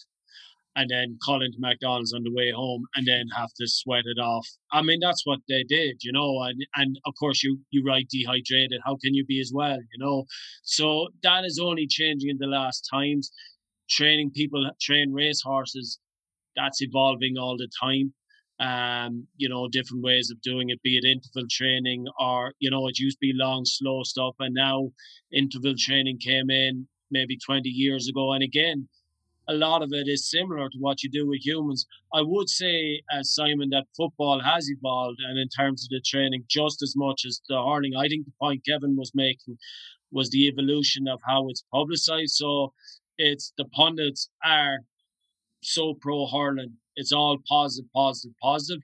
and then call into McDonald's on the way home and then have to sweat it off. I mean, that's what they did, you know, and, and of course you, you write dehydrated. How can you be as well, you know? So that is only changing in the last times. Training people, train race horses, that's evolving all the time. Um, you know, different ways of doing it, be it interval training or, you know, it used to be long, slow stuff. And now interval training came in maybe twenty years ago. And again, a lot of it is similar to what you do with humans. I would say, uh, Simon, that football has evolved, and in terms of the training, just as much as the hurling. I think the point Kevin was making was the evolution of how it's publicized. So it's the pundits are so pro hurling. It's all positive, positive, positive,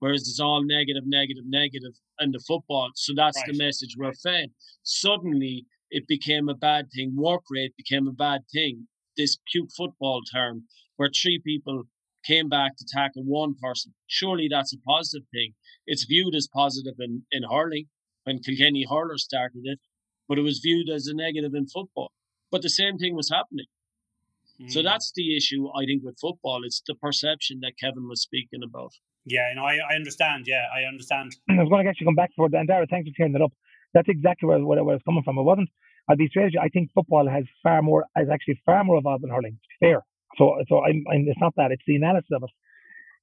whereas it's all negative, negative, negative in the football. So that's right. The message we're fed. Suddenly, it became a bad thing. Work rate became a bad thing. This puke football term, where three people came back to tackle one person. Surely that's a positive thing. It's viewed as positive in, in hurling, when Kilkenny hurlers started it, but it was viewed as a negative in football. But the same thing was happening. So that's the issue, I think, with football. It's the perception that Kevin was speaking about. Yeah, you know, I, I understand. Yeah, I understand. I was going to actually come back for that. And Dara, thanks for clearing that up. That's exactly where, where, where it's coming from. It wasn't, I'll be straight with you, I think football has far more, is actually far more evolved than hurling. Fair. So so I'm, I'm, it's not that. It's the analysis of it.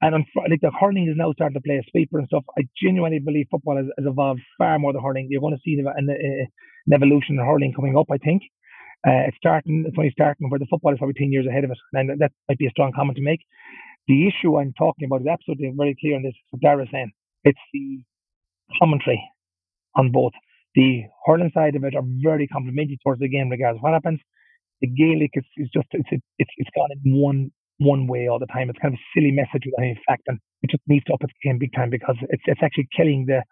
And on, like the hurling is now starting to play a sweeper and stuff. I genuinely believe football has, has evolved far more than hurling. You're going to see an, an, an evolution in hurling coming up, I think. Uh, it's starting, it's only starting, where the football is probably ten years ahead of it. And that might be a strong comment to make. The issue I'm talking about is absolutely very clear on this, what Dara is saying. It's the commentary on both. The hurling side of it are very complimentary towards the game, regardless of what happens. The Gaelic is, is just, it's, it's it's gone in one one way all the time. It's kind of a silly message without any fact, and it just needs to up its game big time, because it's it's actually killing the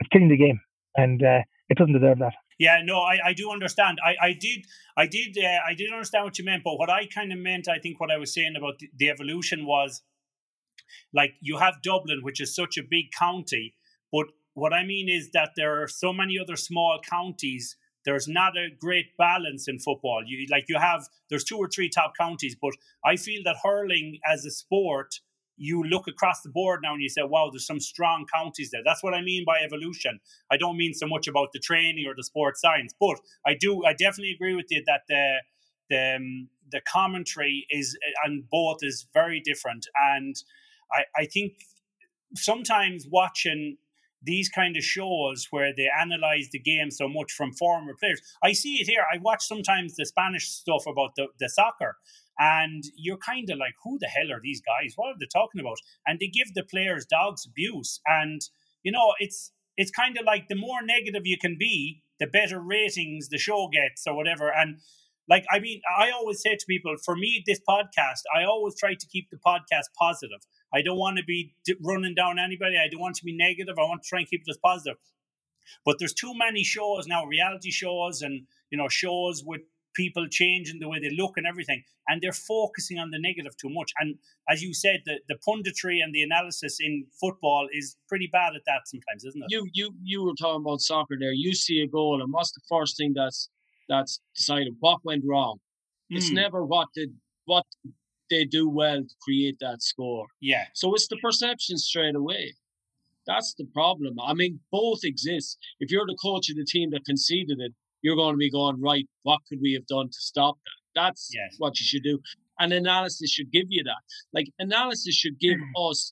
it's killing the game, and uh, it doesn't deserve that. Yeah, no, I, I do understand. I, I did I did uh, I did understand what you meant, but what I kind of meant, I think, what I was saying about the, the evolution was, like, you have Dublin, which is such a big county, but what I mean is that there are so many other small counties. There's not a great balance in football. You like you have there's two or three top counties, but I feel that hurling as a sport, you look across the board now and you say, wow, there's some strong counties there. That's what I mean by evolution. I don't mean so much about the training or the sports science, but I do. I definitely agree with you that the the um, the commentary is on both is very different, and I, I think sometimes watching these kind of shows where they analyze the game so much from former players. I see it here. I watch sometimes the Spanish stuff about the, the soccer, and you're kind of like, who the hell are these guys? What are they talking about? And they give the players dogs abuse. And, you know, it's it's kind of like the more negative you can be, the better ratings the show gets or whatever. And, like, I mean, I always say to people, for me, this podcast, I always try to keep the podcast positive. I don't want to be running down anybody. I don't want to be negative. I want to try and keep it as positive. But there's too many shows now, reality shows and, you know, shows with people changing the way they look and everything. And they're focusing on the negative too much. And as you said, the, the punditry and the analysis in football is pretty bad at that sometimes, isn't it? You you you were talking about soccer there. You see a goal, and what's the first thing that's that's decided? What went wrong? Mm. It's never what did what they do well to create that score. Yeah. So it's the perception straight away. That's the problem. I mean, both exist. If you're the coach of the team that conceded it, you're going to be going, right, what could we have done to stop that? That's yes. what you should do. And analysis should give you that. Like, analysis should give mm. us,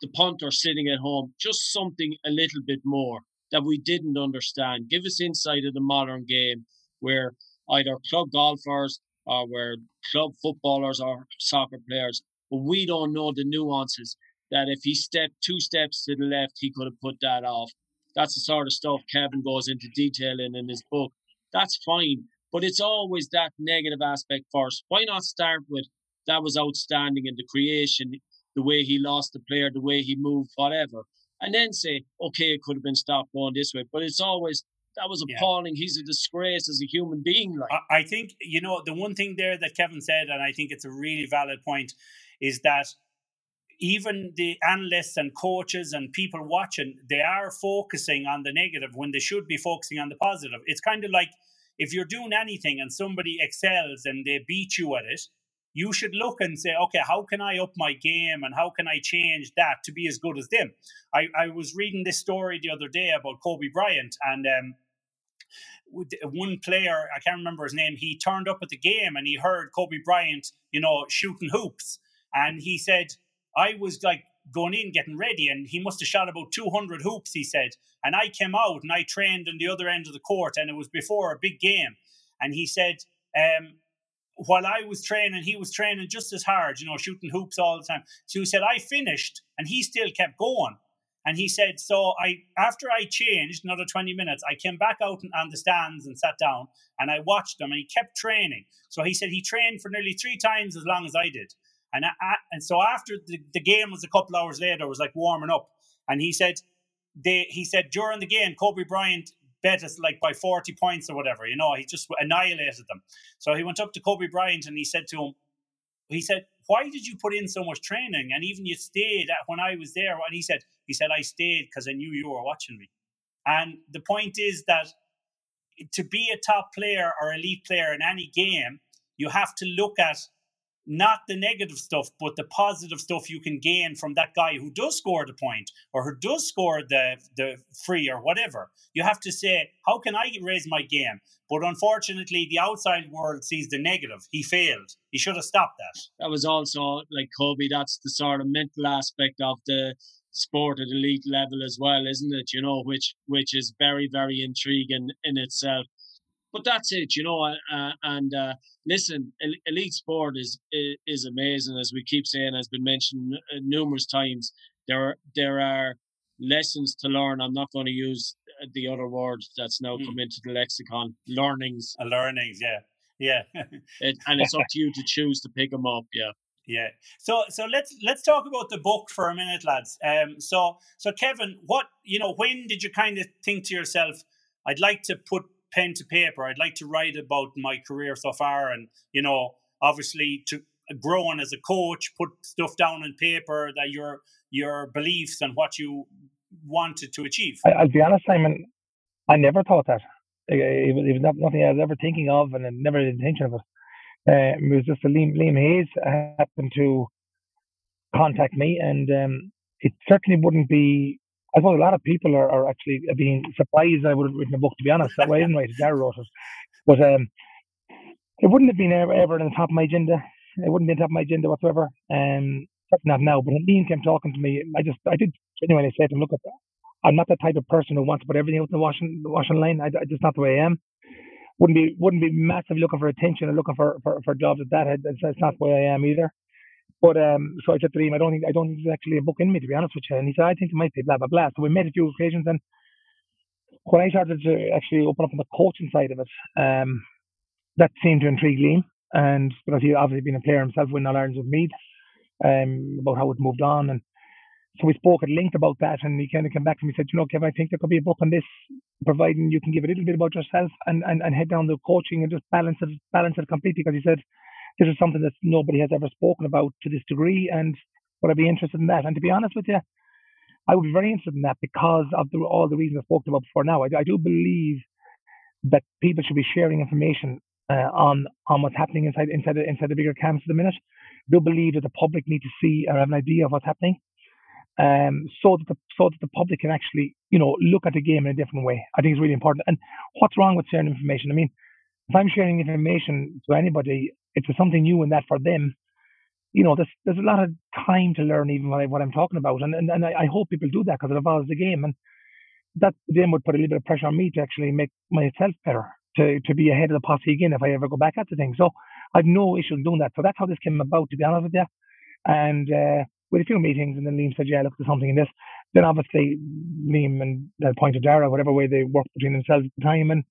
the punter sitting at home, just something a little bit more that we didn't understand. Give us insight of the modern game where either club golfers or where club footballers or soccer players, but we don't know the nuances that if he stepped two steps to the left, he could have put that off. That's the sort of stuff Kevin goes into detail in in his book. That's fine, but it's always that negative aspect first. Why not start with, that was outstanding in the creation, the way he lost the player, the way he moved, whatever, and then say, okay, it could have been stopped going this way, but it's always, that was appalling. Yeah. He's a disgrace as a human being. Like, I think, you know, the one thing there that Kevin said, and I think it's a really valid point, is that even the analysts and coaches and people watching, they are focusing on the negative when they should be focusing on the positive. It's kind of like if you're doing anything and somebody excels and they beat you at it, you should look and say, okay, how can I up my game and how can I change that to be as good as them? I, I was reading this story the other day about Kobe Bryant, and um, one player, I can't remember his name, he turned up at the game and he heard Kobe Bryant, you know, shooting hoops. And he said, I was like going in, getting ready, and he must have shot about two hundred hoops, he said. And I came out and I trained on the other end of the court, and it was before a big game. And he said, um, while I was training, he was training just as hard, you know, shooting hoops all the time. So he said, I finished, and he still kept going. And he said, so I after I changed another twenty minutes, I came back out on the stands and sat down, and I watched him, and he kept training. So he said he trained for nearly three times as long as I did. And I, I, and so after the, the game was a couple hours later, it was like warming up. And he said, they he said during the game, Kobe Bryant bet us like by forty points or whatever, you know, he just annihilated them. So he went up to Kobe Bryant and he said to him, he said, why did you put in so much training? And even you stayed at, when I was there. And he said, he said, I stayed because I knew you were watching me. And the point is that to be a top player or elite player in any game, you have to look at not the negative stuff, but the positive stuff you can gain from that guy who does score the point or who does score the the free or whatever. You have to say, how can I raise my game? But unfortunately, the outside world sees the negative. He failed. He should have stopped that. That was also, like Kobe, that's the sort of mental aspect of the sport at elite level as well, isn't it? You know, which which is very, very intriguing in itself. But that's it, you know, uh, and uh, listen, elite sport is is amazing, as we keep saying, has been mentioned numerous times. There are, there are lessons to learn. I'm not going to use the other word that's now mm. come into the lexicon, learnings. Uh, learnings, yeah. Yeah. it, and it's up to you to choose to pick them up, yeah. Yeah. So so let's let's talk about the book for a minute, lads. Um. So so Kevin, what you know, when did you kind of think to yourself, I'd like to put pen to paper. I'd like to write about my career so far, and you know, obviously to growing as a coach, put stuff down on paper that your your beliefs and what you wanted to achieve. I, I'll be honest, Simon. I never thought that. It was, it was not, nothing I was ever thinking of, and I never had intention of it. Uh, it was just a Liam, Liam Hayes happened to contact me, and um, it certainly wouldn't be. I suppose a lot of people are, are actually being surprised I would have written a book, to be honest. That way I didn't write it, Dara wrote it. But um, it wouldn't have been ever, ever on the top of my agenda. It wouldn't be on top of my agenda whatsoever. Um, not now, but when Liam came talking to me, I just, I did, anyway, I said to him, look, I'm not the type of person who wants to put everything out in the washing, the washing line. I, I just not the way I am. Wouldn't be, wouldn't be massively looking for attention or looking for, for, for jobs at that. That's, that's not the way I am either. But um, so I said to him, I don't think I don't think there's actually a book in me, to be honest with you. And he said, I think it might be blah blah blah. So we met a few occasions, and when I started to actually open up on the coaching side of it, um, that seemed to intrigue Liam, and because he'd obviously been a player himself, winning All Irelands with Meath, um, about how it moved on, and so we spoke at length about that. And he kind of came back to me and said, you know, Kevin, I think there could be a book on this, providing you can give a little bit about yourself and and, and head down the coaching and just balance it balance it completely, because he said, this is something that nobody has ever spoken about to this degree, and would I be interested in that? And to be honest with you, I would be very interested in that because of the, all the reasons I spoke about before now. I, I do believe that people should be sharing information uh, on on what's happening inside inside inside the bigger camps at the minute. I do believe that the public need to see or have an idea of what's happening, um, so that the, so that the public can actually, you know, look at the game in a different way. I think it's really important. And what's wrong with sharing information? I mean, if I'm sharing information to anybody, if there's something new in that for them, you know, there's there's a lot of time to learn even what, I, what I'm talking about. And and, and I, I hope people do that, because it evolves the game. And that then would put a little bit of pressure on me to actually make myself better, to, to be ahead of the posse again if I ever go back at the thing. So I've no issue doing that. So that's how this came about, to be honest with you. And uh, with a few meetings, and then Liam said, yeah, look, there's something in this. Then obviously Liam and that point of Dara, whatever way they worked between themselves at the time, and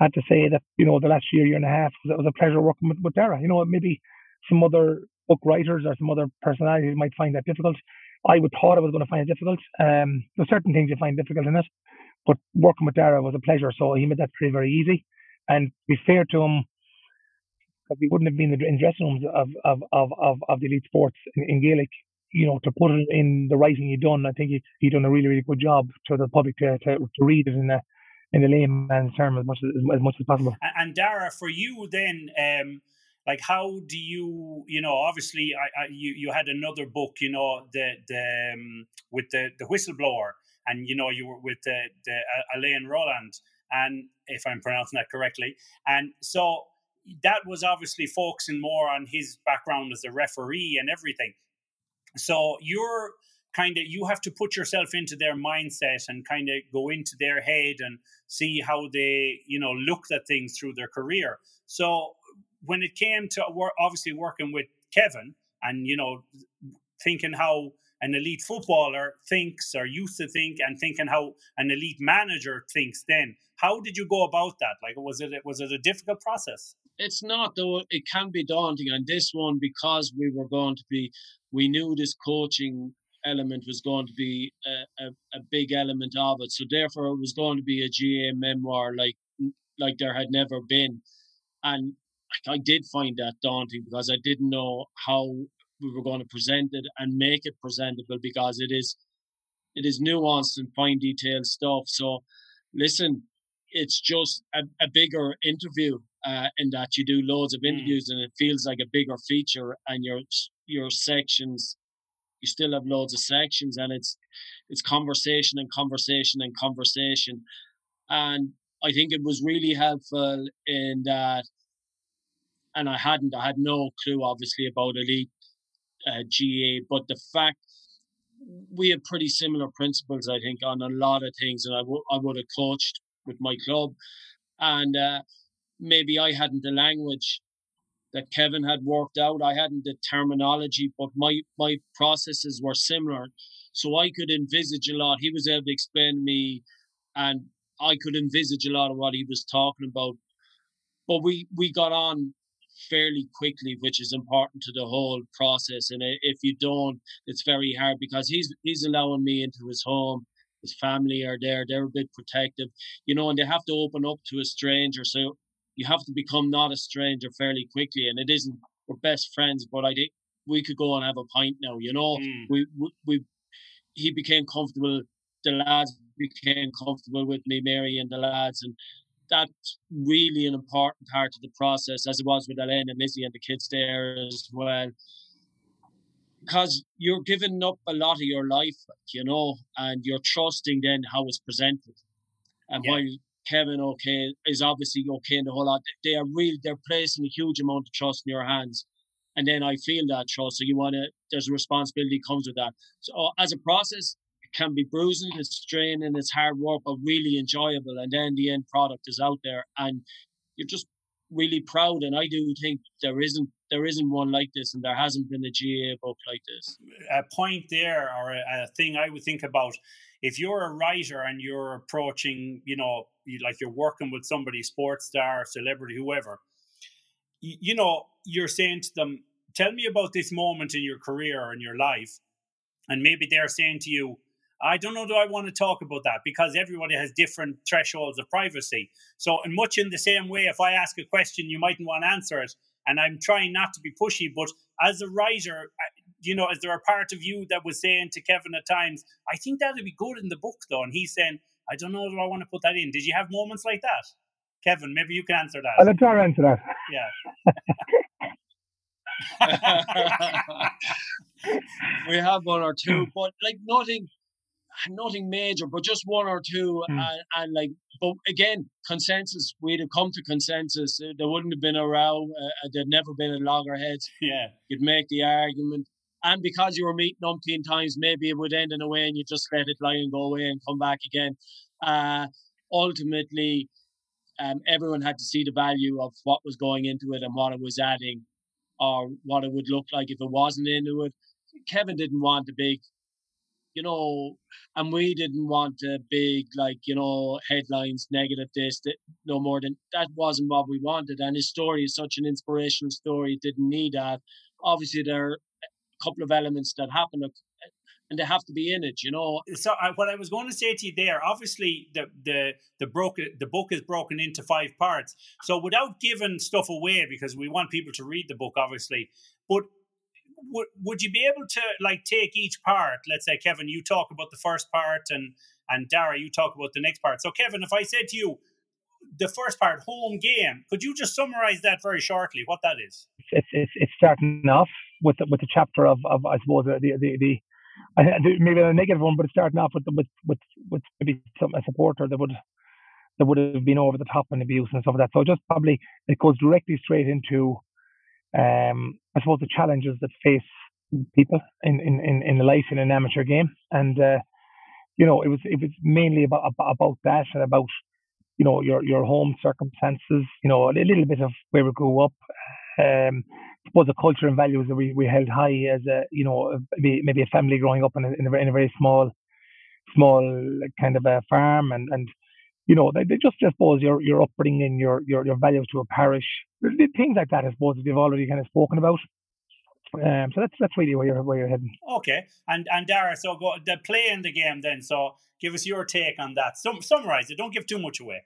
I had to say that, you know, the last year, year and a half, it was a pleasure working with, with Dara. You know, maybe some other book writers or some other personalities might find that difficult. I would thought I was going to find it difficult. Um, there's certain things you find difficult in it, but working with Dara was a pleasure. So he made that pretty, very easy. And to be fair to him, because he wouldn't have been in dressing rooms of, of, of, of, of the elite sports in, in Gaelic, you know, to put it in the writing he'd done. I think he, he'd done a really, really good job to the public to, to, to read it in a, in the layman's term, as much as, as much as possible. And, and Dara, for you then, um, like, how do you, you know, obviously, I, I you, you had another book, you know, the the um, with the, the whistleblower, and you know, you were with the, the uh, Alain Roland, and if I'm pronouncing that correctly, and so that was obviously focusing more on his background as a referee and everything. So you're kind of, you have to put yourself into their mindset and kind of go into their head and see how they, you know, look at things through their career. So when it came to work, obviously working with Kevin and, you know, thinking how an elite footballer thinks or used to think, and thinking how an elite manager thinks then, how did you go about that? Like, was it, was it a difficult process? It's not, though. It can be daunting on this one, because we were going to be, we knew this coaching element was going to be a, a, a big element of it. So therefore it was going to be a G A memoir like like there had never been. And I did find that daunting, because I didn't know how we were going to present it and make it presentable, because it is it is nuanced and fine detailed stuff. So listen, it's just a, a bigger interview uh, in that you do loads of interviews, mm. and it feels like a bigger feature, and your your sections, you still have loads of sections, and it's it's conversation and conversation and conversation. And I think it was really helpful in that, and I hadn't, I had no clue, obviously, about elite uh, G A, but the fact we have pretty similar principles, I think, on a lot of things, and I, w- I would have coached with my club. And uh, maybe I hadn't the language that Kevin had worked out. I hadn't the terminology, but my, my processes were similar. So I could envisage a lot. He was able to explain to me, and I could envisage a lot of what he was talking about. But we, we got on fairly quickly, which is important to the whole process. And if you don't, it's very hard, because he's he's allowing me into his home. His family are there. They're a bit protective, you know, and they have to open up to a stranger. So you have to become not a stranger fairly quickly. And it isn't we're best friends, but I think we could go and have a pint now, you know. Mm. We, we we he became comfortable. The lads became comfortable with me, Mary and the lads, and that's really an important part of the process, as it was with Elaine and Missy and the kids there as well. Because you're giving up a lot of your life, you know, and you're trusting then how it's presented. And yeah. while Kevin O'Kane is obviously O'Kane the whole lot, they are really, they're placing a huge amount of trust in your hands. And then I feel that trust. So you want to, there's a responsibility comes with that. So as a process, it can be bruising, it's draining, it's hard work, but really enjoyable. And then the end product is out there and you're just really proud. And I do think there isn't, there isn't one like this, and there hasn't been a G A A book like this. A point there, or a, a thing I would think about, if you're a writer and you're approaching, you know, like you're working with somebody, sports star, celebrity, whoever, you, you know, you're saying to them, tell me about this moment in your career or in your life. And maybe they're saying to you, I don't know, do I want to talk about that? Because everybody has different thresholds of privacy. So, and much in the same way, if I ask a question, you mightn't want to answer it. And I'm trying not to be pushy, but as a writer, you know, is there a part of you that was saying to Kevin at times, I think that would be good in the book, though? And he's saying, I don't know, do I want to put that in? Did you have moments like that? Kevin, maybe you can answer that. I'll try to answer that. Yeah. We have one or two, but like nothing, nothing major, but just one or two. Mm. And, and like, but again, consensus, we'd have come to consensus. There wouldn't have been a row. Uh, there'd never been a loggerheads. Yeah. You'd make the argument. And because you were meeting umpteen times, maybe it would end in a way and you just let it lie and go away and come back again. Uh, ultimately, um, everyone had to see the value of what was going into it and what it was adding or what it would look like if it wasn't into it. Kevin didn't want the big, you know, and we didn't want a big, like, you know, headlines, negative this, that, no more than, that wasn't what we wanted. And his story is such an inspirational story, it didn't need that. Obviously, there are a couple of elements that happen, and they have to be in it, you know. So I, what I was going to say to you there, obviously, the the the, broke, the book is broken into five parts. So without giving stuff away, because we want people to read the book, obviously, but Would would you be able to, like, take each part? Let's say, Kevin, you talk about the first part, and, and Dara, you talk about the next part. So, Kevin, if I said to you, the first part, home game, could you just summarize that very shortly, what that is? It's it's, it's starting off with the, with the chapter of, of I suppose, the, the, the, the maybe a negative one, but it's starting off with with with, with maybe some, a supporter that would, that would have been over the top and abuse and stuff like that. So just probably, it goes directly straight into... Um, I suppose the challenges that face people in, in, in, in life in an amateur game, and uh, you know, it was it was mainly about about that and about, you know, your your home circumstances, you know, a little bit of where we grew up, um, I suppose the culture and values that we, we held high as a, you know, maybe a family growing up in a, in a, in a very small small kind of a farm, and and you know, they, they just, I suppose, your your upbringing, your your your values to a parish, things like that, I suppose, that they've already kind of spoken about. Um, so that's that's really where you're where you're heading. Okay, and and Dara, so go the play in the game then. So give us your take on that. Sum, summarize it. Don't give too much away.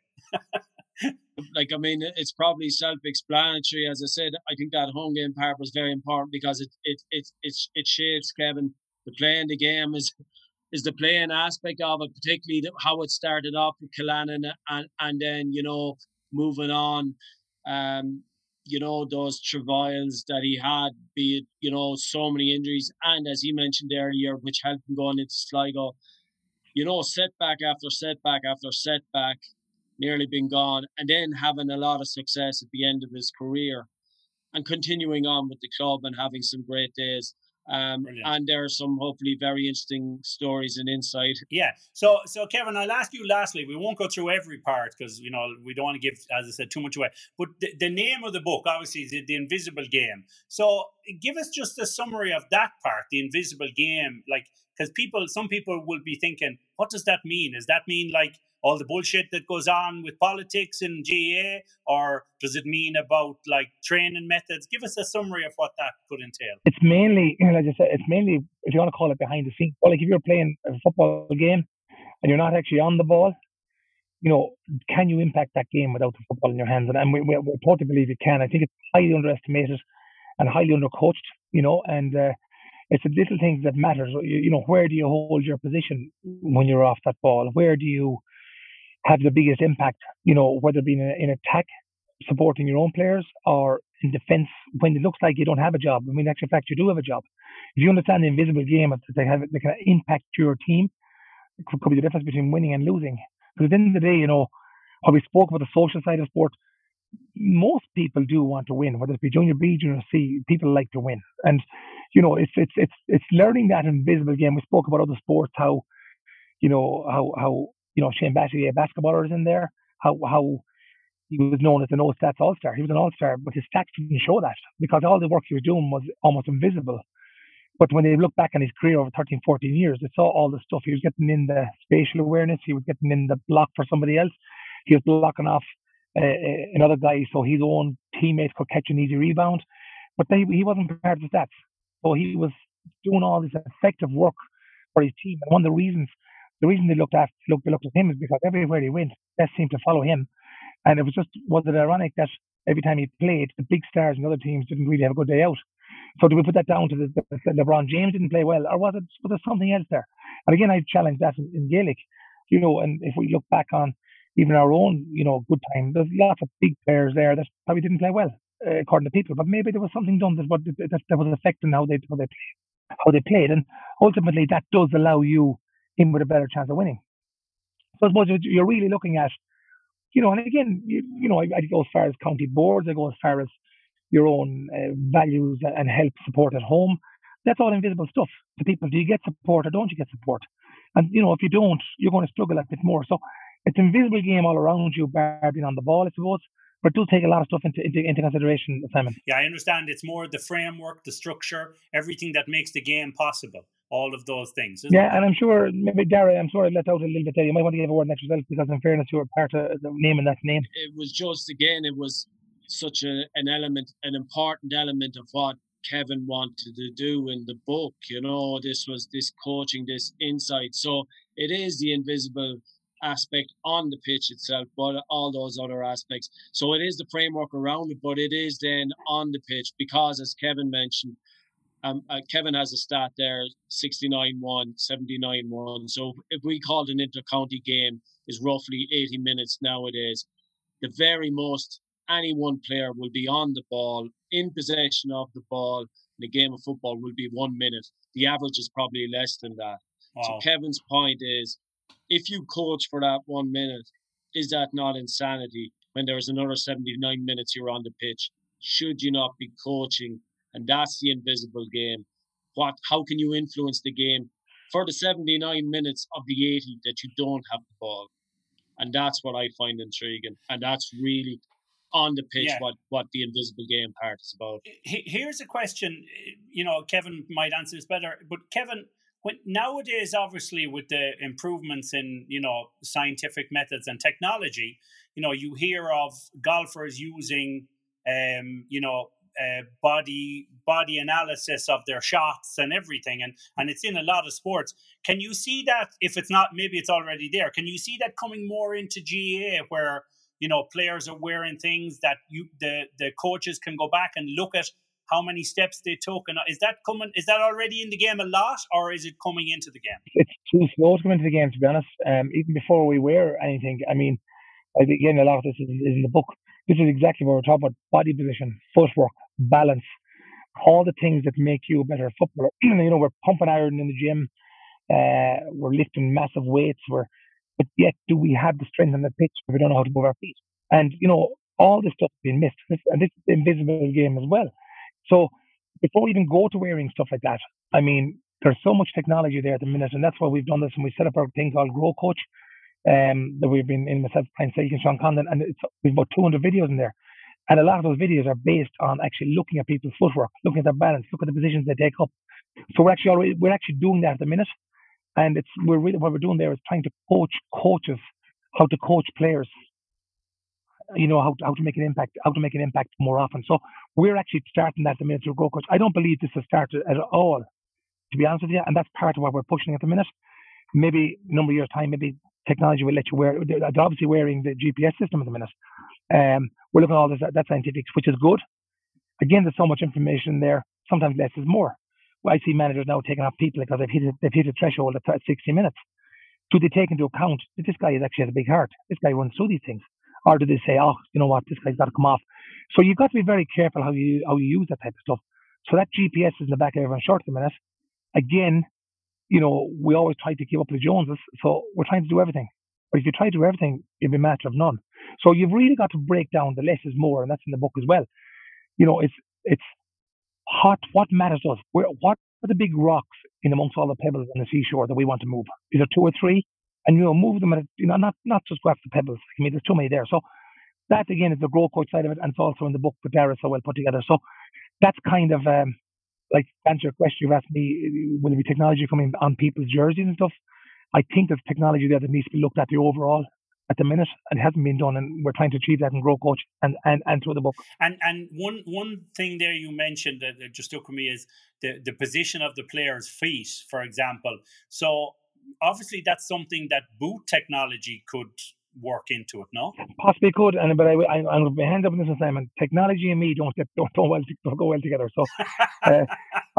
Like, I mean, it's probably self-explanatory. As I said, I think that home game part was very important because it it it it it shapes Kevin. The play in the game is. is the playing aspect of it, particularly how it started off with Killannin and, and then, you know, moving on, um, you know, those travails that he had, be it, you know, so many injuries. And as he mentioned earlier, which helped him going into Sligo, you know, setback after setback after setback, nearly been gone, and then having a lot of success at the end of his career and continuing on with the club and having some great days. Um, and there are some hopefully very interesting stories and insight. Yeah. So, so Kevin, I'll ask you lastly, we won't go through every part because, you know, we don't want to give, as I said, too much away. But the, the name of the book, obviously, is The Invisible Game. So give us just a summary of that part, The Invisible Game, like, because people, some people will be thinking, what does that mean? Does that mean like all the bullshit that goes on with politics in G A A, or does it mean about like training methods? Give us a summary of what that could entail. It's mainly, you know, like I said, it's mainly, if you want to call it behind the scenes. Well, like if you're playing a football game and you're not actually on the ball, you know, can you impact that game without the football in your hands? And, and we, we're taught to believe you can. I think it's highly underestimated and highly undercoached, you know, and uh, it's the little things that matter. So, you, you know, where do you hold your position when you're off that ball? Where do you have the biggest impact, you know, whether it be in, in attack, supporting your own players, or in defence when it looks like you don't have a job? I mean, in actual fact, you do have a job. If you understand the invisible game, if they have, they can impact your team, it could, could be the difference between winning and losing. Because at the end of the day, you know, how we spoke about the social side of sport, most people do want to win, whether it be junior B, junior C, people like to win. And, you know, it's it's it's it's learning that invisible game. We spoke about other sports, how, you know, how, how you know, Shane Batty, a basketballer, is in there, how how he was known as an all-stats all-star. He was an all-star, but his stats didn't show that because all the work he was doing was almost invisible. But when they look back on his career over thirteen, fourteen years, they saw all the stuff. He was getting in the spatial awareness. He was getting in the block for somebody else. He was blocking off uh, another guy so his own teammates could catch an easy rebound. But they, he wasn't prepared with that. So he was doing all this effective work for his team. And one of the reasons, the reason they looked at looked, they looked at him is because everywhere he went, that seemed to follow him. And it was just, was it ironic that every time he played, the big stars and other teams didn't really have a good day out? So do we put that down to the, the LeBron James didn't play well, or was it was there something else there? And again, I challenge that in, in Gaelic, you know. And if we look back on even our own, you know, good time, there's lots of big players there that probably didn't play well, uh, according to people. But maybe there was something done that what that, that was affecting how they how they played, how they played, and ultimately that does allow you in with a better chance of winning. So I suppose you're really looking at, you know, and again, you, you know, I, I go as far as county boards, I go as far as your own uh, values and help support at home. That's all invisible stuff to people. Do you get support or don't you get support? And, you know, if you don't, you're going to struggle a bit more. So it's an invisible game all around you, bar being on the ball, I suppose. But do take a lot of stuff into, into into consideration, Simon. Yeah, I understand. It's more the framework, the structure, everything that makes the game possible. All of those things. Yeah, it? And I'm sure, maybe Dara, I'm sorry I let out a little bit there. You might want to give a word next yourself because, in fairness, you were part of the naming that name. It was just, again, it was such a, an element, an important element of what Kevin wanted to do in the book. You know, this was this coaching, this insight. So it is the invisible aspect on the pitch itself, but all those other aspects. So it is the framework around it, but it is then on the pitch because, as Kevin mentioned, um, uh, Kevin has a stat there, sixty-nine one, seventy-nine one. So if we called an inter-county game, is roughly eighty minutes nowadays. The very most any one player will be on the ball, in possession of the ball, in a game of football will be one minute. The average is probably less than that. Wow. So Kevin's point is, if you coach for that one minute, is that not insanity when there is another seventy-nine minutes you're on the pitch? Should you not be coaching? And that's the invisible game. What? How can you influence the game for the seventy-nine minutes of the eighty that you don't have the ball? And that's what I find intriguing. And that's really on the pitch, yeah. what, what the invisible game part is about. Here's a question, you know, Kevin might answer this better, but Kevin, when nowadays, obviously, with the improvements in, you know, scientific methods and technology, you know, you hear of golfers using, um, you know, uh, body body analysis of their shots and everything, and, and it's in a lot of sports. Can you see that, if it's not, maybe it's already there, can you see that coming more into G A A where, you know, players are wearing things that you the, the coaches can go back and look at how many steps they took? And is that coming? Is that already in the game a lot, or is it coming into the game? It's too slow to come into the game, to be honest. Um, even before we wear anything, I mean, again, a lot of this is, is in the book. This is exactly what we're talking about: body position, footwork, balance, all the things that make you a better footballer. You know, we're pumping iron in the gym, uh, we're lifting massive weights, we're but yet do we have the strength on the pitch if we don't know how to move our feet? And, you know, all this stuff has been missed. This, and this is the invisible game as well. So before we even go to wearing stuff like that, I mean, there's so much technology there at the minute, and that's why we've done this, and we set up our thing called Grow Coach, um, that we've been in myself, Brian Seik and Sean Condon, and it's, we've got two hundred videos in there. And a lot of those videos are based on actually looking at people's footwork, looking at their balance, looking at the positions they take up. So we're actually already, we're actually doing that at the minute. And it's we're really, what we're doing there is trying to coach coaches how to coach players, you know, how to, how to make an impact, how to make an impact more often. So we're actually starting that at the minute through Grow Coach. I don't believe this has started at all, to be honest with you, and that's part of what we're pushing at the minute. Maybe a number of years' time, maybe technology will let you wear, they're obviously wearing the G P S system at the minute. Um, we're looking at all this, that scientific, which is good. Again, there's so much information there. Sometimes less is more. Well, I see managers now taking off people because they've hit a, they've hit a threshold at sixty minutes. Do they take into account that this guy actually has a big heart? This guy runs through these things. Or do they say, oh, you know what, this guy's got to come off? So you've got to be very careful how you how you use that type of stuff. So that G P S is in the back of everyone's shirt at the minute. Again, you know, we always try to keep up with Joneses, so we're trying to do everything. But if you try to do everything, you'll be a master of none. So you've really got to break down the less is more, and that's in the book as well. You know, it's it's hot. What matters to us? Where, what are the big rocks in amongst all the pebbles on the seashore that we want to move? Is there two or three? And, you know, move them, at, you know, not, not just go after the pebbles. I mean, there's too many there. So that, again, is the Grow Coach side of it, and it's also in the book that Dara so well put together. So that's kind of... Um, Like, to answer your question, you've asked me, will there be technology coming on people's jerseys and stuff? I think there's technology there that needs to be looked at the overall at the minute, and it hasn't been done, and we're trying to achieve that in Grow Coach and, and, and through the book. And and one one thing there you mentioned that just stuck with me is the, the position of the player's feet, for example. So obviously that's something that boot technology could work into it, no? Possibly could, and but I, I, I'm going to hand up on this assignment. Technology and me don't get don't, don't, well, don't go well together, so uh,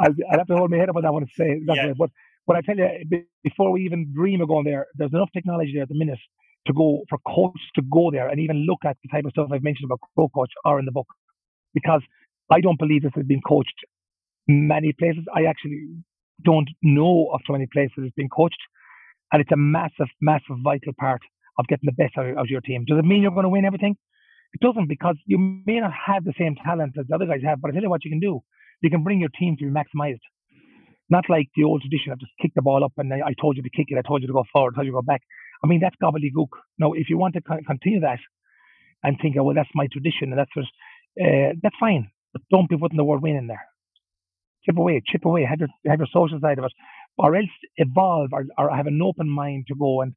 I'll, I'll have to hold my head up on that one to say that yeah. way. But what I tell you, before we even dream of going there, there's enough technology there at the minute to go for coaches to go there and even look at the type of stuff I've mentioned about Grow Coach are in the book, because I don't believe this has been coached many places. I actually don't know of so many places it's been coached, and it's a massive, massive vital part of getting the best out of your team. Does it mean you're going to win everything? It doesn't, because you may not have the same talent as the other guys have, but I tell you what you can do. You can bring your team to be maximized. Not like the old tradition of just kick the ball up and I, I told you to kick it, I told you to go forward, I told you to go back. I mean, that's gobbledygook. Now, if you want to continue that and think, oh, well, that's my tradition and that's what, uh, that's fine. But don't be putting the word win in there. Chip away, chip away, have your, have your social side of it, or else evolve or, or have an open mind to go and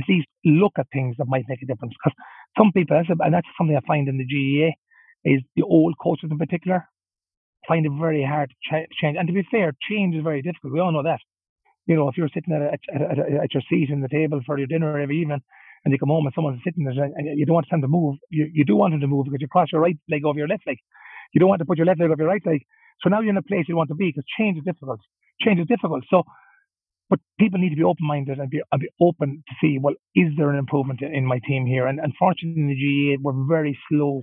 at least look at things that might make a difference. Because some people, and that's something I find in the G A A, is the old coaches in particular find it very hard to change. And to be fair, change is very difficult. We all know that. You know, if you're sitting at, a, at, a, at your seat in the table for your dinner every evening, and you come home and someone's sitting there, and you don't want them to move, you, you do want them to move because you cross your right leg over your left leg. You don't want to put your left leg over your right leg. So now you're in a place you want to be, because change is difficult. Change is difficult. So But people need to be open-minded and be, and be open to see, well, is there an improvement in, in my team here? And unfortunately, in the G A A, we're very slow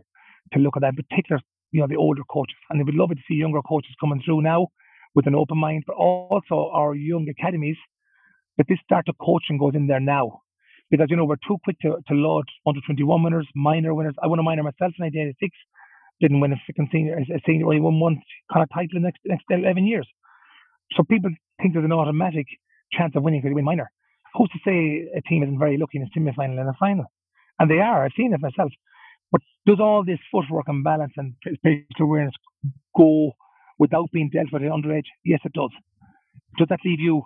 to look at that, in particular, you know, the older coaches. And it would love it to see younger coaches coming through now with an open mind, but also our young academies, that this start of coaching goes in there now. Because, you know, we're too quick to, to laud under twenty-one winners, minor winners. I won a minor myself in nineteen eighty-six. Didn't win a freaking senior, a senior, only won one kind of title in the next, next eleven years. So people think there's an automatic chance of winning because you win minor. Who's to say a team isn't very lucky in a semi-final and a final? And they are. I've seen it myself. But does all this footwork and balance and spatial awareness go without being dealt with at underage? Yes, it does. Does that leave you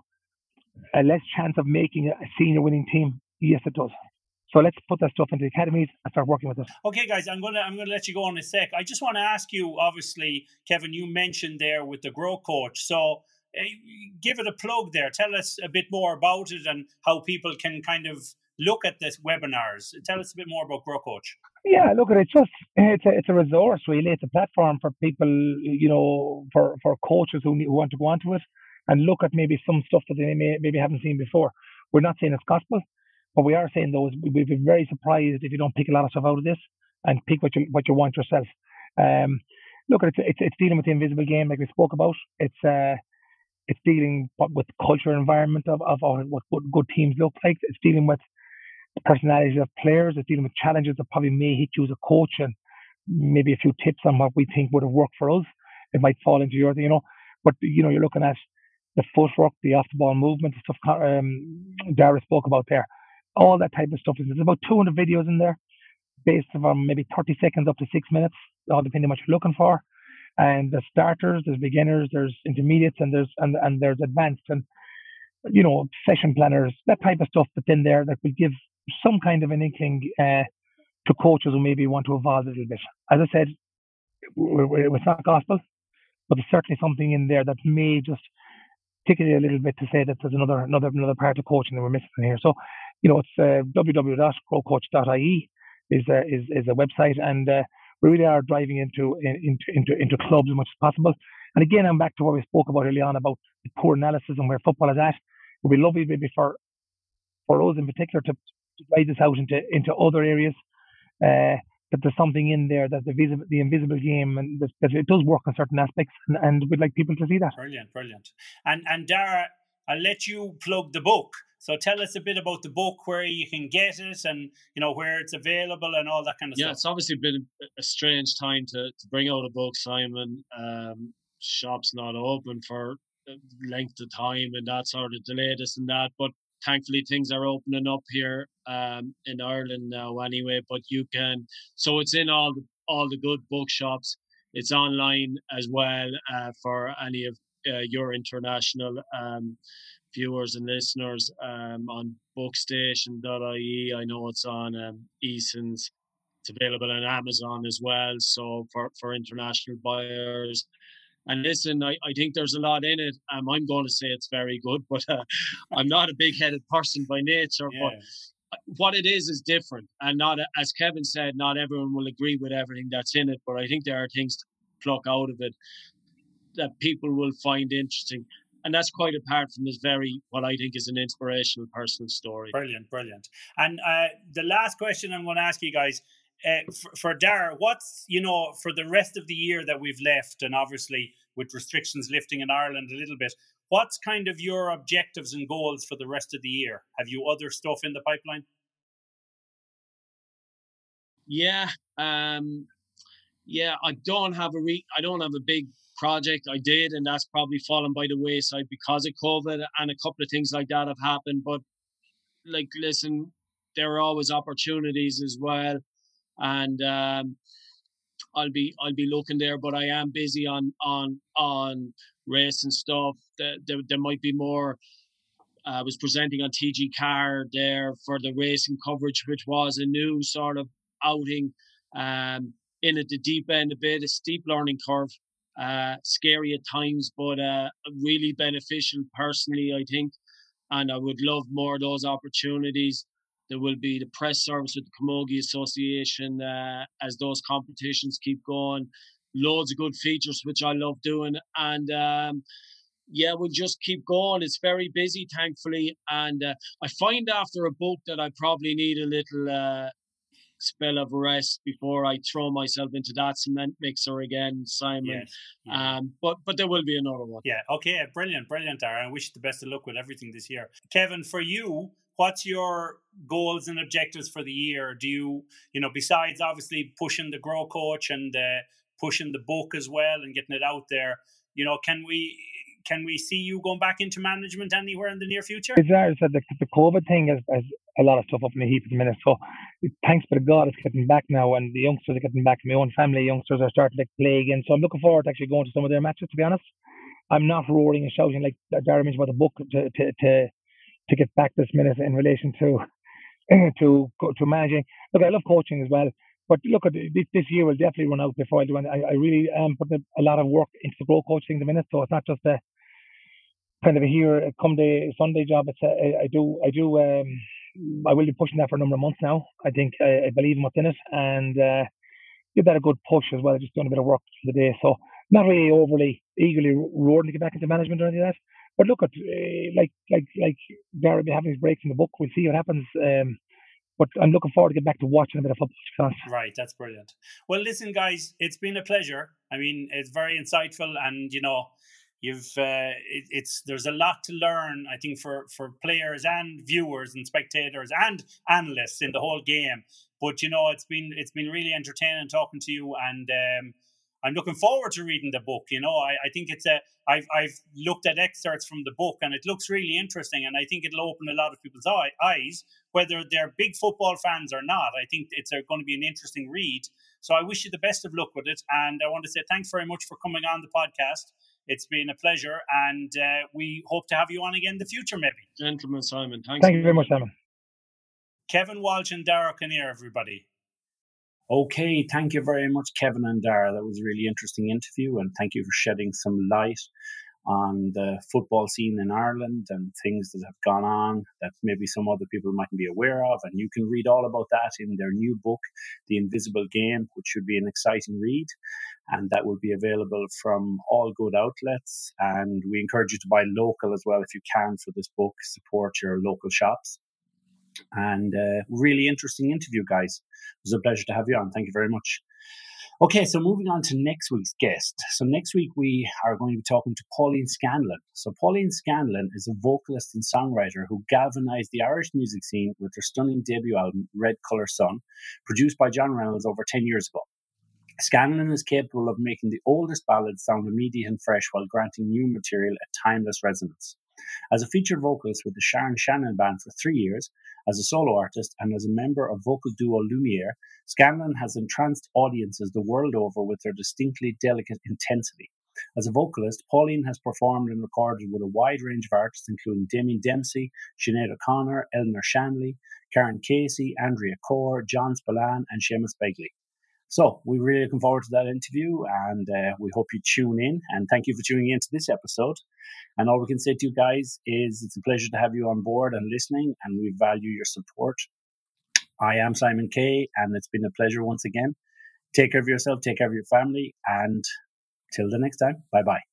a less chance of making a senior winning team? Yes, it does. So let's put that stuff into the academies and start working with it. Okay, guys, I'm gonna I'm gonna let you go on a sec. I just want to ask you, obviously, Kevin, you mentioned there with the Grow Coach. So give it a plug there. Tell us a bit more about it and how people can kind of look at this webinars. Tell us a bit more about Grow Coach. Yeah, look, it's just it's a, it's a resource really. It's a platform for people, you know, for, for coaches who, need, who want to go onto it and look at maybe some stuff that they may, maybe haven't seen before. We're not saying it's gospel, but we are saying those we'd be very surprised if you don't pick a lot of stuff out of this and pick what you what you want yourself. Um, look, it's it's it's dealing with the invisible game, like we spoke about. It's uh, It's dealing with the culture environment of, of, of what good teams look like. It's dealing with the personalities of players. It's dealing with challenges that probably may hit you as a coach, and maybe a few tips on what we think would have worked for us. It might fall into your, you know, but, you know, you're looking at the footwork, the off-the-ball movement, the stuff um, Dara spoke about there. All that type of stuff. There's about two hundred videos in there, based on maybe thirty seconds up to six minutes, all depending on what you're looking for. And the starters, there's beginners, there's intermediates, and there's and, and there's advanced, and you know, session planners, that type of stuff. But then there, that will give some kind of an inkling uh, to coaches who maybe want to evolve a little bit. As I said, it's not gospel, but there's certainly something in there that may just tickle you a little bit to say that there's another another another part of coaching that we're missing here. So, you know, it's uh, w w w dot grow coach dot i e is a, is is a website, and uh, we really are driving into into into into clubs as much as possible. And again, I'm back to what we spoke about early on about the poor analysis and where football is at. It would be lovely maybe for for us in particular to, to drive this out into into other areas. Uh, that there's something in there, that the visible, the invisible game, and that, that it does work on certain aspects, and, and we'd like people to see that. Brilliant, brilliant. And and Dara, I'll let you plug the book. So tell us a bit about the book, where you can get it, and you know where it's available, and all that kind of yeah, stuff. Yeah, it's obviously been a strange time to, to bring out a book, Simon. Um, shops not open for a length of time, and that sort of delay this and that. But thankfully, things are opening up here um, in Ireland now, anyway. But you can, so it's in all the, all the good bookshops. It's online as well uh, for any of uh, your international um, viewers and listeners um, on bookstation dot i e. I know it's on um, Eason's. It's available on Amazon as well. So for, for international buyers. And listen, I, I think there's a lot in it. Um, I'm going to say it's very good, but uh, I'm not a big-headed person by nature. Yeah. But what it is is different. And not, as Kevin said, not everyone will agree with everything that's in it. But I think there are things to pluck out of it that people will find interesting. And that's quite apart from this very, what I think is an inspirational personal story. Brilliant, brilliant. And uh, the last question I'm going to ask you guys, Uh, for, for Dara, what's, you know, for the rest of the year that we've left, and obviously with restrictions lifting in Ireland a little bit, what's kind of your objectives and goals for the rest of the year? Have you other stuff in the pipeline? Yeah, um, yeah, I don't have a re- I don't have a big project. I did, and that's probably fallen by the wayside because of COVID, and a couple of things like that have happened. But like, listen, there are always opportunities as well. And um, I'll be I'll be looking there, but I am busy on on on race and stuff. There, there, there might be more. I was presenting on T G Carr there for the racing coverage, which was a new sort of outing um, in at the deep end a bit, a steep learning curve, uh, scary at times, but uh, really beneficial personally, I think. And I would love more of those opportunities. There will be the press service with the Camogie Association uh, as those competitions keep going. Loads of good features, which I love doing. And, um, yeah, we'll just keep going. It's very busy, thankfully. And uh, I find after a book that I probably need a little uh, spell of rest before I throw myself into that cement mixer again, Simon. Yes. Yeah. Um, but but there will be another one. Yeah, okay, brilliant, brilliant, Dara. I wish you the best of luck with everything this year. Kevin, for you, what's your goals and objectives for the year? Do you, you know, besides obviously pushing the Grow Coach and uh, pushing the book as well and getting it out there, you know, can we can we see you going back into management anywhere in the near future? As I said, the, the COVID thing has, has a lot of stuff up in the heap at the minute. So thanks be to God it's getting back now, and the youngsters are getting back. My own family youngsters are starting to play again. So I'm looking forward to actually going to some of their matches, to be honest. I'm not roaring and shouting like Dara mentioned about the book to... to, to to get back this minute in relation to to to managing. Look, I love coaching as well, but look, at this year will definitely run out before I do anything. I, I really am putting a lot of work into the Grow Coaching at the minute, so it's not just a kind of a here come day Sunday job. It's a, I do I do um, I will be pushing that for a number of months now. I think I, I believe in what's in it, and uh, give that a good push as well. Just doing a bit of work for the day, so not really overly eagerly roaring to get back into management or anything like that. But look, at uh, like like like Dara be having his breaks in the book. We'll see what happens. Um, but I'm looking forward to get back to watching a bit of football. Right, that's brilliant. Well, listen, guys, it's been a pleasure. I mean, it's very insightful, and you know, you've uh, it, it's there's a lot to learn. I think for for players and viewers and spectators and analysts in the whole game. But you know, it's been it's been really entertaining talking to you, and. Um, I'm looking forward to reading the book. You know, I, I think it's a, I've, I've looked at excerpts from the book, and it looks really interesting. And I think it'll open a lot of people's eye, eyes, whether they're big football fans or not. I think it's a, going to be an interesting read. So I wish you the best of luck with it. And I want to say thanks very much for coming on the podcast. It's been a pleasure. And uh, we hope to have you on again in the future, maybe. Gentlemen, Simon, thanks. Thank you very much, Simon. Kevin Walsh and Dara O'Kane, everybody. Okay, thank you very much, Kevin and Dara. That was a really interesting interview, and thank you for shedding some light on the football scene in Ireland and things that have gone on that maybe some other people mightn't be aware of. And you can read all about that in their new book, The Invisible Game, which should be an exciting read. And that will be available from all good outlets. And we encourage you to buy local as well if you can for this book. Support your local shops. And uh, really interesting interview, guys. It was a pleasure to have you on. Thank you very much. Okay, so moving on to next week's guest. So next week we are going to be talking to Pauline Scanlon. So Pauline Scanlon is a vocalist and songwriter who galvanized the Irish music scene with her stunning debut album, Red Colour Sun, produced by John Reynolds over ten years ago. Scanlon is capable of making the oldest ballads sound immediate and fresh while granting new material a timeless resonance. As a featured vocalist with the Sharon Shannon Band for three years, as a solo artist, and as a member of vocal duo Lumiere, Scanlon has entranced audiences the world over with her distinctly delicate intensity. As a vocalist, Pauline has performed and recorded with a wide range of artists, including Damien Dempsey, Sinead O'Connor, Eleanor Shanley, Karen Casey, Andrea Corr, John Spillane, and Seamus Begley. So we're really looking forward to that interview, and uh, we hope you tune in, and thank you for tuning in to this episode. And all we can say to you guys is it's a pleasure to have you on board and listening, and we value your support. I am Simon Kay, and it's been a pleasure once again. Take care of yourself, take care of your family, and till the next time, bye-bye.